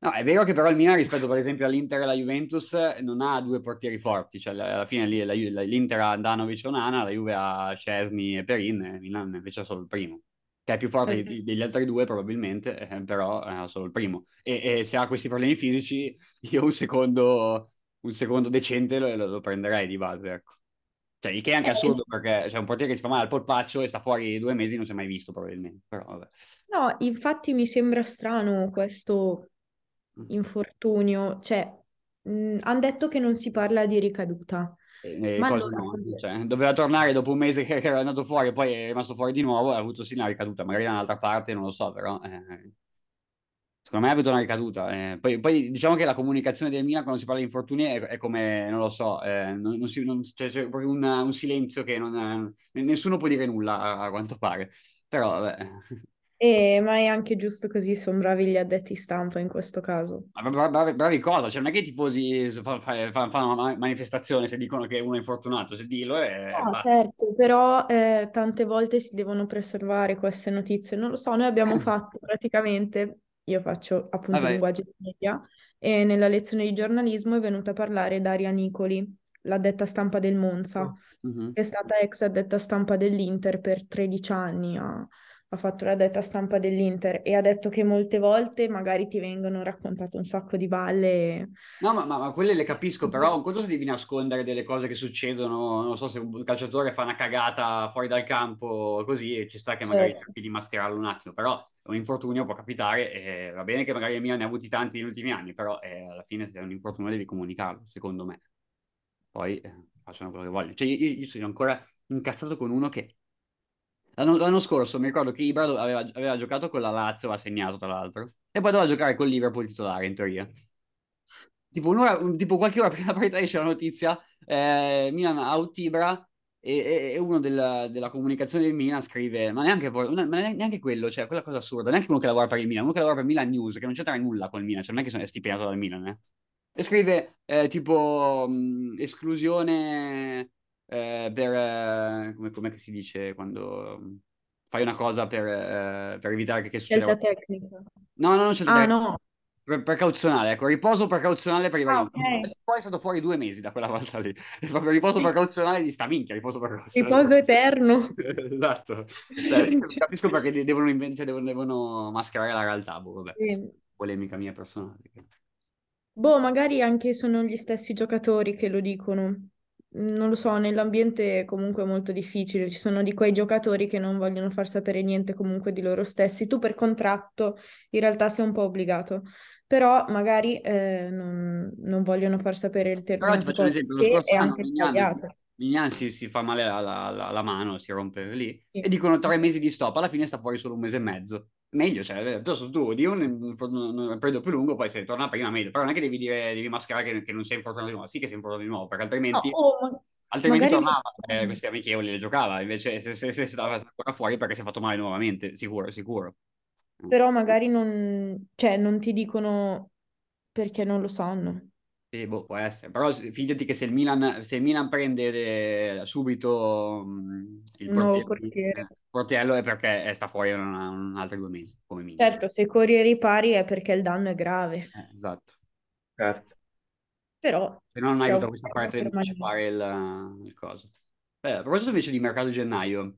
No, è vero che però il Milan rispetto per esempio all'Inter e alla Juventus non ha due portieri forti, cioè alla fine lì la, la, l'Inter ha Andanovic e Onana, la Juve ha Szczęsny e Perin, il Milan invece ha solo il primo, che è più forte di, degli altri due probabilmente, eh, però ha solo il primo. E, e se ha questi problemi fisici io un secondo, un secondo decente lo, lo prenderei di base, ecco. Cioè il che è anche assurdo perché c'è un portiere che si fa male al polpaccio e sta fuori due mesi non si è mai visto probabilmente, però vabbè. No, infatti mi sembra strano questo... infortunio, cioè hanno detto che non si parla di ricaduta, eh, ma cosa non... no, cioè, doveva tornare dopo un mese che era andato fuori, poi è rimasto fuori di nuovo, ha avuto sì una ricaduta, magari da un'altra parte, non lo so, però eh, secondo me ha avuto una ricaduta. Eh, poi, poi diciamo che la comunicazione del Milan quando si parla di infortuni è, è come, non lo so, eh, non, non si, non, cioè, c'è proprio un, un silenzio che non, nessuno può dire nulla a, a quanto pare, però vabbè. Eh, ma è anche giusto così, sono bravi gli addetti stampa in questo caso. Ma bravi, bravi, bravi cosa? Cioè non è che i tifosi fanno fa, fa una manifestazione se dicono che uno è infortunato, se dillo è... No, certo, però eh, tante volte si devono preservare queste notizie, non lo so, noi abbiamo fatto praticamente, io faccio appunto ah, linguaggio di media, e nella lezione di giornalismo è venuta a parlare Daria Nicoli, l'addetta stampa del Monza, mm-hmm. che è stata ex addetta stampa dell'Inter per tredici anni a... ha fatto la detta stampa dell'Inter e ha detto che molte volte magari ti vengono raccontate un sacco di balle. No, ma, ma, ma quelle le capisco, però un conto se devi nascondere delle cose che succedono, non so, se un calciatore fa una cagata fuori dal campo così, ci sta che magari cerchi sì. di mascherarlo un attimo, però un infortunio può capitare, e va bene che magari il Milan ne ha avuti tanti negli ultimi anni, però eh, alla fine se è un infortunio devi comunicarlo, secondo me. Poi eh, facciano quello che vogliono. Cioè io, io sono ancora incazzato con uno che L'anno, l'anno scorso mi ricordo che Ibra aveva, aveva giocato con la Lazio, aveva segnato tra l'altro, e poi doveva giocare con Liverpool titolare in teoria. Tipo, un'ora, un, tipo qualche ora prima della partita esce la notizia, eh, Milan out Ibra, e, e uno della, della comunicazione del Milan scrive, ma neanche, ma neanche quello, cioè quella cosa assurda, neanche uno che lavora per il Milan, uno che lavora per Milan News, che non c'entra nulla con il Milan, cioè non è che è stipendiato dal Milan, eh. E scrive eh, tipo mh, esclusione... Eh, per eh, come com'è che si dice quando fai una cosa per, eh, per evitare che, che succeda scelta tecnica no no, no, scelta ah, tecnica. no. Per, precauzionale, ecco, riposo precauzionale per i ah, okay. Poi è stato fuori due mesi da quella volta lì, proprio riposo precauzionale di sta minchia, riposo precauzionale riposo eterno. Esatto. Beh, capisco perché de- devono, invent- cioè devono, devono mascherare la realtà, boh, vabbè. Sì. Polemica mia personale, boh, magari anche sono gli stessi giocatori che lo dicono. Non lo so, nell'ambiente è comunque molto difficile, ci sono di quei giocatori che non vogliono far sapere niente comunque di loro stessi, tu per contratto in realtà sei un po' obbligato, però magari eh, non, non vogliono far sapere il termine. Però ti faccio un esempio, lo scorso anno Maignan si, si fa male alla mano, si rompe lì, sì. E dicono tre mesi di stop, alla fine sta fuori solo un mese e mezzo. Meglio, cioè, tu di un, un periodo più lungo, poi se torna prima meglio, però non è che devi dire, devi mascherare che, che non sei infortunato di nuovo, sì che sei infortunato di nuovo, perché altrimenti... No, oh, Altrimenti magari... tornava eh, questi amichevoli, le giocava, invece se, se, se stava ancora fuori perché si è fatto male nuovamente, sicuro, sicuro. Però magari non, cioè, non ti dicono perché non lo sanno. Sì, boh, può essere, però fidati che se il Milan, se il Milan prende eh, subito mh, il portiere, portiere. Eh, Sportiello è perché è sta fuori un, un altri due mesi, come minimo. Certo, se corri ai ripari è perché il danno è grave. Eh, esatto. Certo. Però... Se no non aiuta questa parte di anticipare il, il coso. Beh, a proposito invece di mercato gennaio,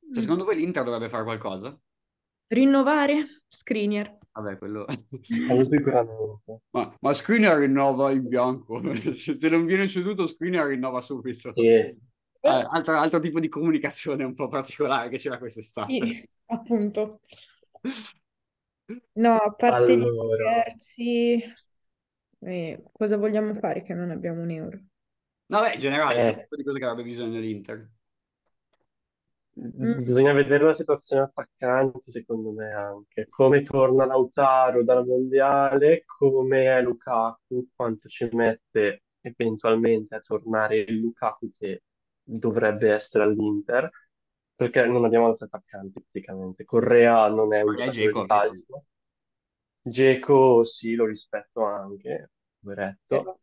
cioè, mm. secondo voi l'Inter dovrebbe fare qualcosa? Rinnovare Skriniar. Vabbè, quello... ma, ma Skriniar rinnova in bianco. Se non viene ceduto, Skriniar rinnova subito. Yeah. Eh, altro, altro tipo di comunicazione un po' particolare che c'era quest'estate. Sì, appunto. No, a parte allora... gli scherzi... Eh, cosa vogliamo fare che non abbiamo un euro? No, beh, in generale, eh. c'è un po' di cose che avrebbe bisogno l'Inter. Bisogna vedere la situazione attaccante, secondo me, anche come torna Lautaro dal mondiale, come è Lukaku, quanto ci mette eventualmente a tornare il Lukaku che dovrebbe essere all'Inter, perché non abbiamo altri attaccanti praticamente. Correa non è un giocatore di calcio. Dzeko sì, lo rispetto anche, poveretto,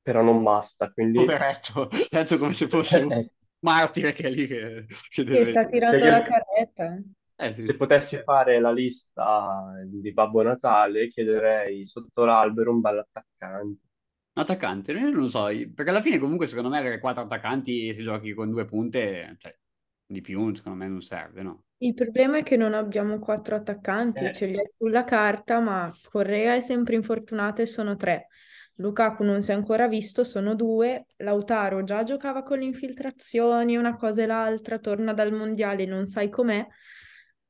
però non basta, quindi poveretto, detto come se fosse un martire che è lì che, che deve... sta tirando la carretta. Eh, sì. Se potessi fare la lista di Babbo Natale, chiederei sotto l'albero un bel attaccante. Attaccante? Io non lo so, perché alla fine comunque secondo me avere quattro attaccanti se giochi con due punte, cioè di più, secondo me non serve, no? Il problema è che non abbiamo quattro attaccanti, eh. ce li hai sulla carta, ma Correa è sempre infortunato e sono tre. Lukaku non si è ancora visto, sono due. Lautaro già giocava con le infiltrazioni, una cosa e l'altra, torna dal mondiale, non sai com'è,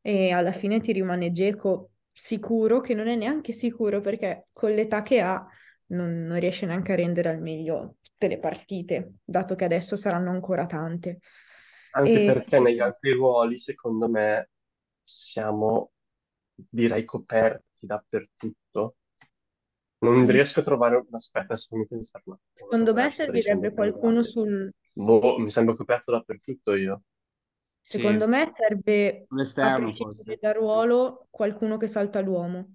e alla fine ti rimane Dzeko sicuro, che non è neanche sicuro, perché con l'età che ha non, non riesce neanche a rendere al meglio tutte le partite, dato che adesso saranno ancora tante. Anche e... perché negli altri ruoli, secondo me, siamo, direi, coperti dappertutto. Non riesco a trovare... Aspetta, se mi pensare... Secondo me servirebbe qualcuno sul... Boh, mi sembra coperto dappertutto io. Secondo sì. me serve, a prescindere da ruolo, qualcuno che salta l'uomo.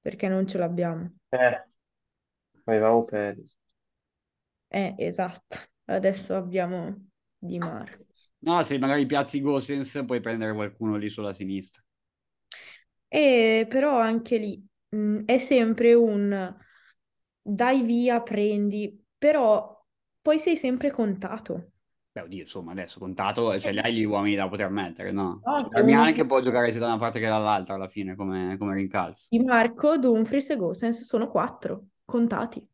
Perché non ce l'abbiamo. Eh, avevamo perso. Eh, esatto. Adesso abbiamo... Di Marco. No, se magari piazzi Gosens puoi prendere qualcuno lì sulla sinistra. E però anche lì mh, è sempre un dai via, prendi, però poi sei sempre contato. Beh, oddio, insomma, adesso contato, cioè li hai gli uomini da poter mettere, no? no cioè, Mirante si... che può giocare sia da una parte che dall'altra alla fine, come, come rincalzo. Di Marco, Dumfries e Gosens sono quattro, contati.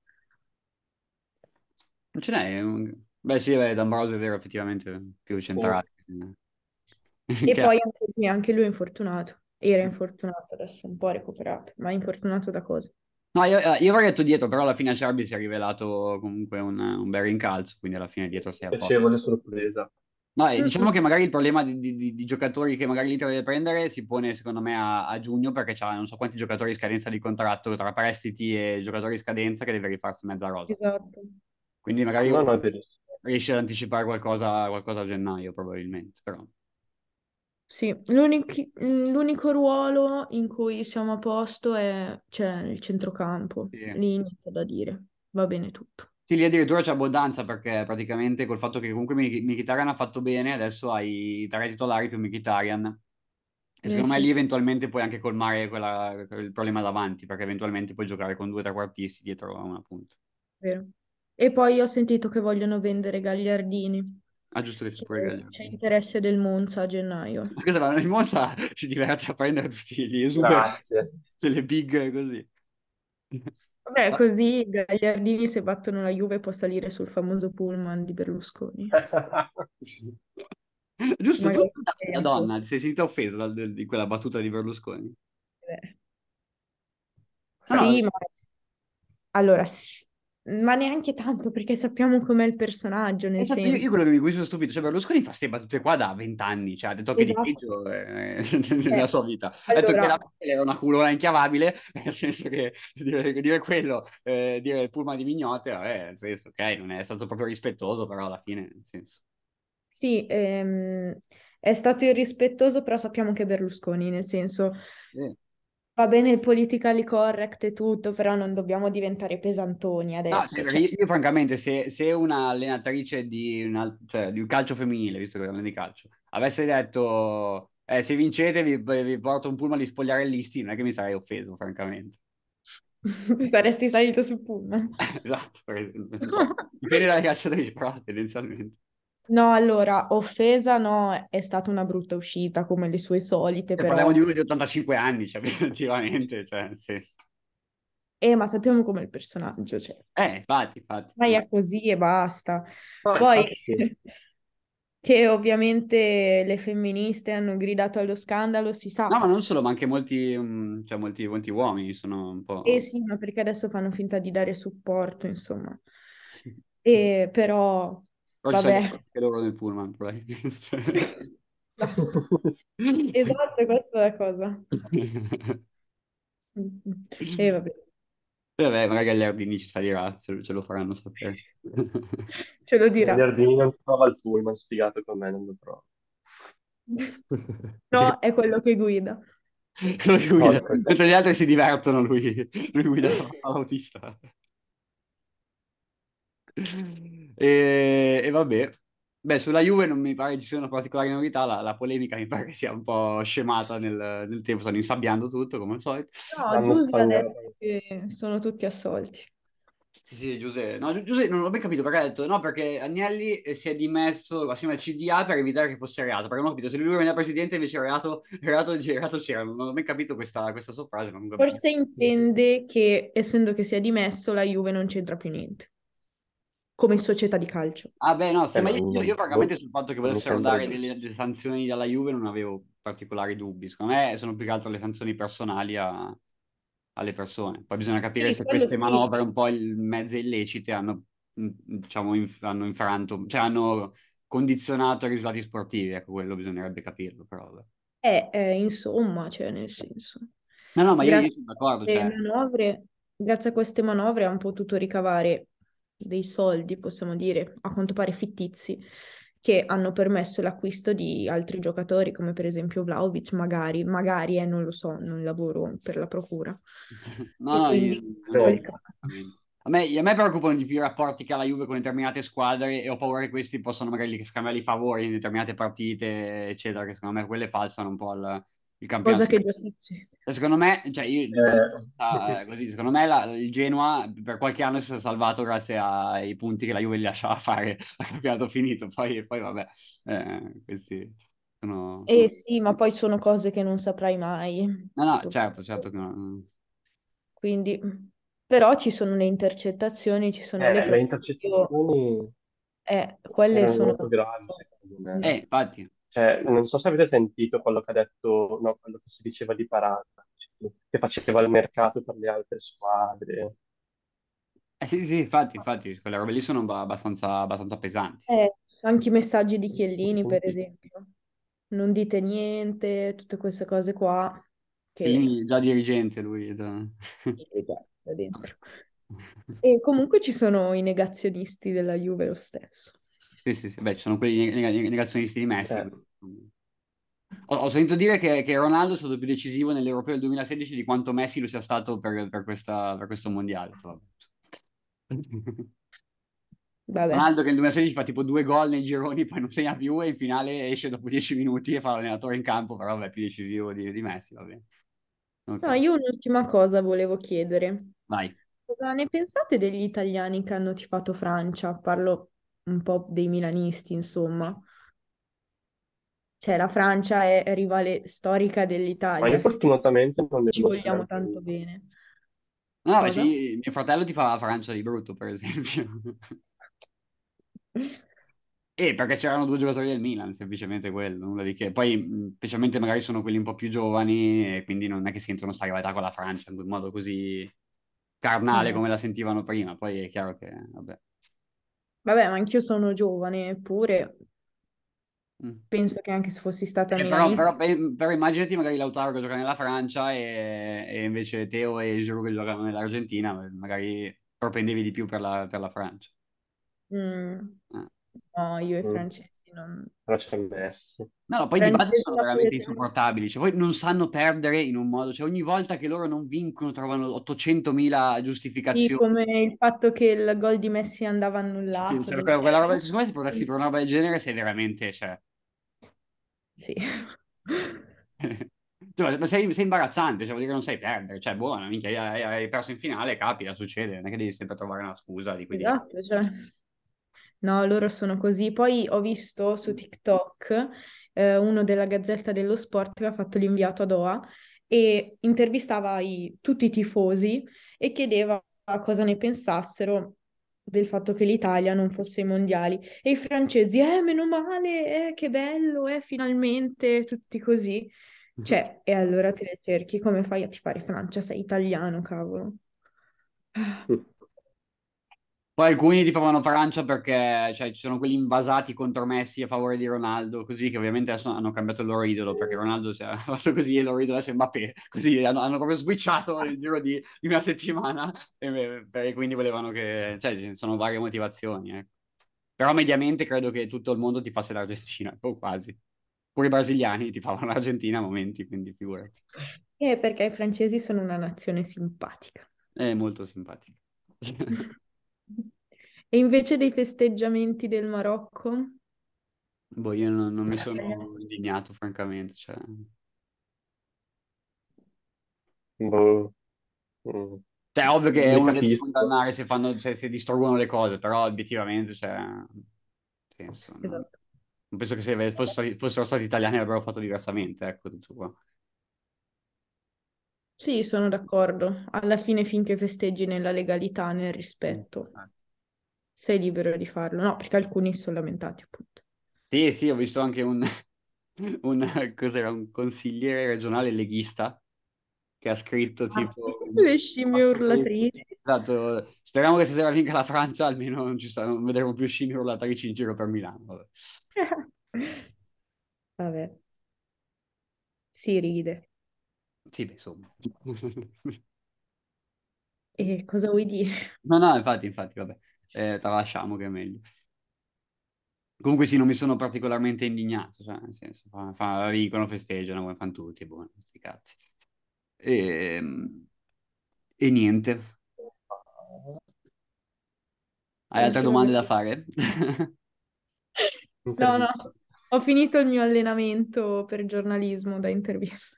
Non ce n'è un... Beh sì, beh, D'Ambrosio è vero, effettivamente più centrale. Oh. E poi anche lui, anche lui è infortunato. Era infortunato, adesso un po' recuperato, ma infortunato da cosa? No, io, io avrei detto dietro, però alla fine Acerbi si è rivelato comunque un, un bel rincalzo, quindi alla fine dietro si è piacevole sorpresa. No, mm-hmm. Diciamo che magari il problema di, di, di giocatori che magari l'Inter deve prendere si pone secondo me a, a giugno, perché c'ha non so quanti giocatori in scadenza di contratto, tra prestiti e giocatori in scadenza, che deve rifarsi mezza rosa. Esatto. Quindi magari... No, no, è per... riesce ad anticipare qualcosa, qualcosa a gennaio probabilmente, però sì, l'unico, l'unico ruolo in cui siamo a posto è cioè, il centrocampo, sì. Lì inizia da dire, va bene tutto. Sì, lì addirittura c'è abbondanza, perché praticamente col fatto che comunque Mkhitaryan ha fatto bene, adesso hai tre titolari più Mkhitaryan, e eh, secondo sì. me lì eventualmente puoi anche colmare quella, il problema davanti, perché eventualmente puoi giocare con due trequartisti dietro a una punta. Vero. E poi ho sentito che vogliono vendere Gagliardini. Ah, giusto che c'è pure Gagliardini. C'è interesse del Monza a gennaio. Cosa, il Monza si diverte a prendere tutti gli esuber delle big così. Vabbè, così Gagliardini, se battono la Juve, può salire sul famoso pullman di Berlusconi. Giusto, tu, sei una donna, ti sei sentita offesa di quella battuta di Berlusconi? Eh. No, sì, no. ma... Allora, sì. ma neanche tanto, perché sappiamo com'è il personaggio, nel esatto, senso. Io, io quello che mi, mi sono stupito, cioè Berlusconi fa ste battute qua da vent'anni, cioè ha detto che esatto. Di peggio eh, nella eh. sua vita, allora. Ha detto che la pelle era una culona inchiavabile, nel senso che dire, dire quello, eh, dire il pullman di mignote, vabbè, nel senso, ok, non è stato proprio rispettoso, però alla fine, nel senso. Sì, ehm, è stato irrispettoso, però sappiamo che è Berlusconi, nel senso... Sì. Va bene il politically correct e tutto, però non dobbiamo diventare pesantoni adesso. No, sì, cioè... io, io francamente, se, se una allenatrice di, una, cioè, di un calcio femminile, visto che parliamo di calcio, avesse detto eh, se vincete vi, vi porto un pullman di spogliarellisti, non è che mi sarei offeso, francamente. Saresti salito sul pullman. Esatto, dipende dalle calciatrici, però tendenzialmente. No, allora, offesa no, è stata una brutta uscita, come le sue solite, però... Parliamo di uno di ottantacinque anni, cioè, effettivamente, cioè, sì. Eh, ma sappiamo com'è il personaggio, cioè. Eh, infatti, infatti. Ma è così e basta. Poi, Poi infatti... che ovviamente le femministe hanno gridato allo scandalo, si sa. No, ma non solo, ma anche molti, cioè, molti, molti uomini sono un po'... Eh sì, ma perché adesso fanno finta di dare supporto, insomma. E però... Vabbè. Che loro nel pullman, esatto. Esatto, questa è la cosa. E vabbè. Vabbè, magari Gagliardini ci salirà, ce, ce lo faranno sapere. Ce lo dirà. Gagliardini non trova il pullman, spiegato con me, non lo trovo. No, è quello che guida. Quello che guida. Oh, mentre gli altri si divertono, lui, lui guida l'autista. E, e vabbè, beh, sulla Juve non mi pare ci siano particolari novità, la, la polemica mi pare che sia un po' scemata nel, nel tempo, stanno insabbiando tutto come al solito. No, Giuseppe ha detto che sono tutti assolti. Sì, sì, Giuseppe, no, Giuseppe non ho ben capito perché ha detto, no, perché Agnelli si è dimesso assieme al C D A per evitare che fosse reato, perché non ho capito, se lui veniva presidente invece reato, reato, reato c'era, non ho ben capito questa, questa sua frase. Non Forse capito. Intende che, essendo che si è dimesso, la Juve non c'entra più niente. Come società di calcio. Ah beh, no, se, ma io, io, io francamente sul fatto che potessero dare delle, delle sanzioni dalla Juve non avevo particolari dubbi. Secondo me sono più che altro le sanzioni personali a, alle persone. Poi bisogna capire sì, se queste sì. manovre un po' il, mezze illecite hanno, diciamo, inf- hanno infranto, cioè hanno condizionato i risultati sportivi. Ecco, quello bisognerebbe capirlo, però. Eh, eh, insomma, cioè nel senso. No, no, ma io, io sono d'accordo. Cioè... Manovre, grazie a queste manovre hanno potuto ricavare dei soldi, possiamo dire, a quanto pare fittizi, che hanno permesso l'acquisto di altri giocatori, come per esempio Vlahovic, magari, magari, eh, non lo so, non lavoro per la procura. No, no, quindi, io... eh. a, me, a me preoccupano di più i rapporti che ha la Juve con determinate squadre e ho paura che questi possano magari scambiare i favori in determinate partite, eccetera, che secondo me quelle falsano un po' al... il campionato. Cosa che già succede. Secondo me, cioè io, eh. così, secondo me la, il Genoa per qualche anno si è salvato grazie ai punti che la Juve gli lasciava fare al campionato finito, poi, poi vabbè, eh, questi sono... Eh sì, ma poi sono cose che non saprai mai. No, no, certo, certo che no. Quindi, però ci sono le intercettazioni, ci sono eh, le... le intercettazioni... Eh, quelle sono... molto gravi, secondo me. Eh, infatti... Cioè, non so se avete sentito quello che ha detto, no, quello che si diceva di Parata, che faceva il mercato per le altre squadre. Eh sì, sì, infatti, infatti, quelle robe lì sono abbastanza, abbastanza pesanti. Eh, anche i messaggi di Chiellini, per esempio. Non dite niente, tutte queste cose qua. Che... Chiellini già dirigente, lui. Da... da dentro. E comunque ci sono i negazionisti della Juve lo stesso. Sì, sì, sì, beh, ci sono quelli neg- negazionisti di Messi. Certo. Ho, ho sentito dire che, che Ronaldo è stato più decisivo nell'Europeo del duemilasedici di quanto Messi lo sia stato per, per, questa, per questo mondiale. Vabbè. Ronaldo che nel duemilasedici fa tipo due gol nei gironi, poi non segna più e in finale esce dopo dieci minuti e fa l'allenatore in campo, però vabbè, è più decisivo di, di Messi, va bene. Okay. No, io un'ultima cosa volevo chiedere. Vai. Cosa ne pensate degli italiani che hanno tifato Francia? Parlo... un po' dei milanisti, insomma. Cioè, la Francia è rivale storica dell'Italia. Ma io fortunatamente non ci vogliamo tanto bene. No, ma sì, mio fratello ti fa la Francia di brutto, per esempio. E perché c'erano due giocatori del Milan, semplicemente quello, nulla di che. Poi, specialmente magari sono quelli un po' più giovani e quindi non è che sentono sta rivalità con la Francia in quel modo così... carnale come la sentivano prima, poi è chiaro che vabbè. Vabbè, ma anch'io sono giovane, eppure mm. penso che anche se fossi stata eh, però, però, per, però immaginati magari Lautaro che gioca nella Francia e, e invece Teo e Giroud che giocano nell'Argentina, magari propendevi di più per la, per la Francia. Mm. Eh. No, io e francesi non... No, no, poi di base sono veramente insopportabili, cioè, poi non sanno perdere in un modo, cioè ogni volta che loro non vincono trovano ottocentomila giustificazioni. Sì, come il fatto che il gol di Messi andava annullato. Sì, cioè, quella, quella roba, secondo me se provassi per una roba del genere sei veramente, cioè... Sì. Cioè, ma sei, sei imbarazzante, cioè vuol dire che non sai perdere, cioè buona, minchia, hai, hai perso in finale, capita, succede, non è che devi sempre trovare una scusa di quindi... Esatto, cioè... No, loro sono così. Poi ho visto su TikTok eh, uno della Gazzetta dello Sport che ha fatto l'inviato a Doha e intervistava i, tutti i tifosi e chiedeva cosa ne pensassero del fatto che l'Italia non fosse ai mondiali. E i francesi, eh, meno male, eh, che bello, eh, finalmente, tutti così. Cioè, e allora te le cerchi, come fai a tifare Francia? Sei italiano, cavolo. Poi alcuni ti fanno Francia perché cioè, ci sono quelli invasati contro Messi a favore di Ronaldo, così che ovviamente adesso hanno cambiato il loro idolo, perché Ronaldo si è fatto così e il loro idolo adesso è Mbappé, così hanno, hanno proprio switchato nel giro di, di una settimana e, e quindi volevano che... Cioè, ci sono varie motivazioni, ecco. Però mediamente credo che tutto il mondo tifasse l'Argentina, o quasi. Pure i brasiliani tifavano l'Argentina a momenti, quindi figurati. Eh, perché i francesi sono una nazione simpatica. È molto simpatica. E invece dei festeggiamenti del Marocco? Boh, io non, non mi sono indignato, francamente. Cioè... Boh. Boh. Cioè, ovvio che è uno che deve condannare se, fanno, cioè, se distruggono le cose, però obiettivamente, cioè... Senso, no? Esatto. Non penso che se fossero, fossero stati italiani avrebbero fatto diversamente, ecco, tutto qua. Sì, sono d'accordo. Alla fine, finché festeggi nella legalità, nel rispetto, sei libero di farlo. No, perché alcuni sono lamentati, appunto. Sì, sì, ho visto anche un, un, cos'era, un consigliere regionale leghista che ha scritto tipo... Ah, sì, le scimmie urlatrici. Esatto. Speriamo che se stasera vinca la Francia, almeno non, ci sta, non vedremo più scimmie urlatrici in giro per Milano. Vabbè. Vabbè. Si ride. Sì, beh, insomma. E cosa vuoi dire? No, no, infatti, infatti, vabbè, eh, tralasciamo che è meglio. Comunque sì, non mi sono particolarmente indignato, cioè, nel senso, fa, fa, vincono, festeggiano, come fanno tutti, buoni, sti cazzi. E, e niente. Hai altre domande da fare? No, no, ho finito il mio allenamento per giornalismo da intervista.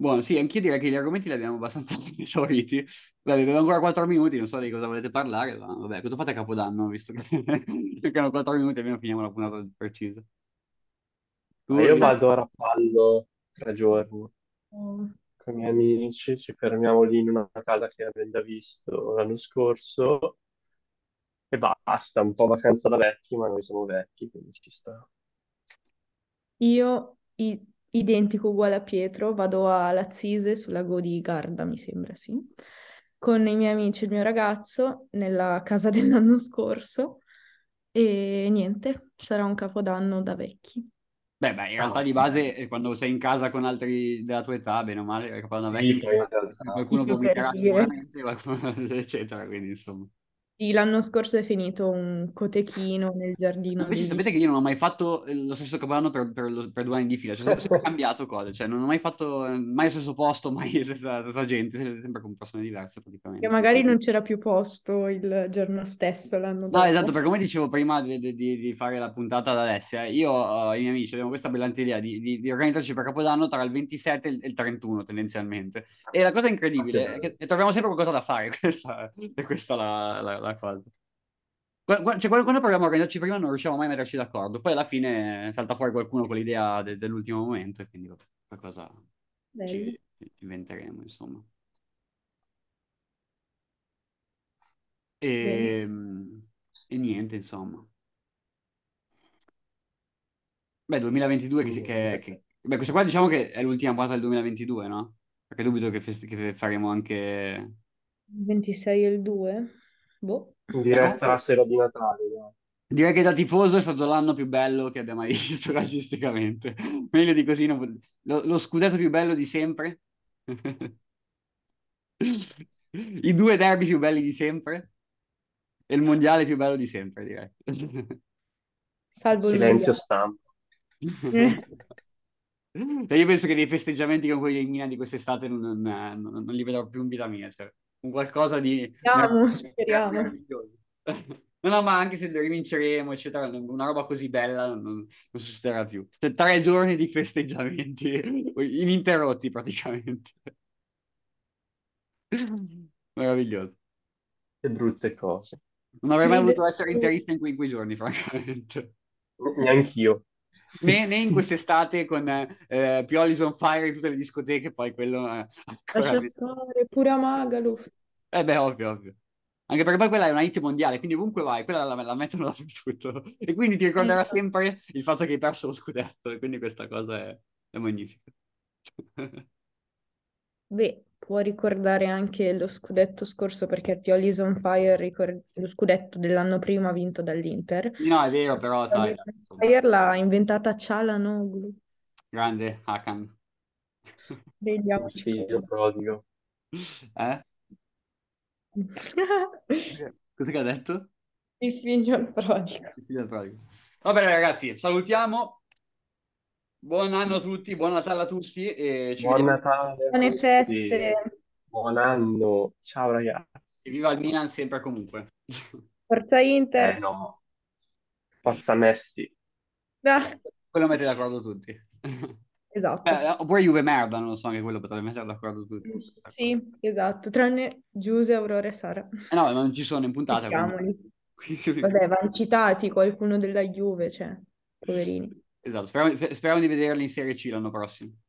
Buono, sì, anch'io direi che gli argomenti li abbiamo abbastanza esauriti. Vabbè, abbiamo ancora quattro minuti, non so di cosa volete parlare, ma vabbè, cosa fate a Capodanno, visto che mancano quattro minuti almeno finiamo la puntata precisa. Tu, io vado a Rapallo tre giorni oh. con i miei amici, ci fermiamo lì in una casa che abbiamo già visto l'anno scorso e basta, un po' vacanza da vecchi, ma noi siamo vecchi, quindi ci sta. Io... I... Identico, uguale a Pietro, vado a Lazzise sul lago di Garda, mi sembra, sì, con i miei amici e il mio ragazzo nella casa dell'anno scorso e niente, sarà un capodanno da vecchi. Beh, beh, in realtà di base quando sei in casa con altri della tua età, bene o male, è capodanno da vecchi, qualcuno vomiterà sicuramente, qualcuno, eccetera, quindi insomma. L'anno scorso è finito un cotechino nel giardino. Invece sapete che io non ho mai fatto lo stesso capodanno per, per, per due anni di fila, cioè ho cambiato cose, cioè non ho mai fatto mai lo stesso posto, mai la stessa, stessa gente, sempre con persone diverse praticamente. Che magari non c'era più posto il giorno stesso l'anno dopo. No, esatto, perché come dicevo prima di, di, di fare la puntata ad Alessia, io e i miei amici abbiamo questa brillante idea di, di, di organizzarci per Capodanno tra il ventisette e il trentuno tendenzialmente. E la cosa incredibile è che troviamo sempre qualcosa da fare, questa è questa la... la, la cosa. Cioè, quando proviamo a organizzarci prima non riusciamo mai a metterci d'accordo, poi alla fine salta fuori qualcuno con l'idea de- dell'ultimo momento e quindi qualcosa ci, ci inventeremo insomma. E, e niente insomma. Beh, duemilaventidue che, che, che beh, questa qua diciamo che è l'ultima puntata del duemilaventidue, no? Perché dubito che, fest- che faremo anche... ventisei e il due? Boh. Diretta la sera di Natale. No? Direi che da tifoso è stato l'anno più bello che abbia mai visto calcisticamente. Meglio di così, non... lo, lo scudetto più bello di sempre. I due derby più belli di sempre. E il mondiale più bello di sempre, direi. Salvo il silenzio stampa. Io penso che dei festeggiamenti con quelli in Mina di quest'estate non, non, non, non li vedrò più in vita mia, cioè un qualcosa di speriamo, speriamo. Meraviglioso. No, no, ma anche se rivinceremo eccetera, una roba così bella non, non succederà più, cioè, tre giorni di festeggiamenti ininterrotti praticamente. Meraviglioso, che brutte cose. Non avrei mai voluto essere interista in quei, in quei giorni francamente, neanch'io. Né, né in quest'estate con eh, Pioli on fire in tutte le discoteche, poi quello eh, lascia stare, pure a Magaluf. Eh beh, ovvio, ovvio. Anche perché poi quella è una hit mondiale, quindi ovunque vai, quella la, la mettono dappertutto. E quindi ti ricorderà sempre il fatto che hai perso lo scudetto, e quindi questa cosa è, è magnifica. Beh, può ricordare anche lo scudetto scorso, perché Pioli on fire, ricord- lo scudetto dell'anno prima vinto dall'Inter. No, è vero, però sai, fire l'ha inventata Çalhanoğlu. Grande Hakan. Vediamoci. Figlio prodigo. Eh? Cosa che ha detto? Il figlio prodigo. Il figlio prodigo. Va bene ragazzi, salutiamo. Buon anno a tutti, buon Natale a tutti e ci buon Natale, buone feste, buon anno, ciao ragazzi. Viva il Milan sempre e comunque. Forza Inter. Eh no. Forza Messi. Ah. Quello mette d'accordo tutti. Esatto. Eh, oppure Juve merda, non lo so, anche quello potrebbe mettere d'accordo tutti. Sì, esatto, tranne Giuse, Aurora e Sara. Eh no, non ci sono in puntata. Vabbè, vanno citati qualcuno della Juve, cioè, poverini. Esatto, speriamo, speriamo di vederli in Serie C l'anno prossimo.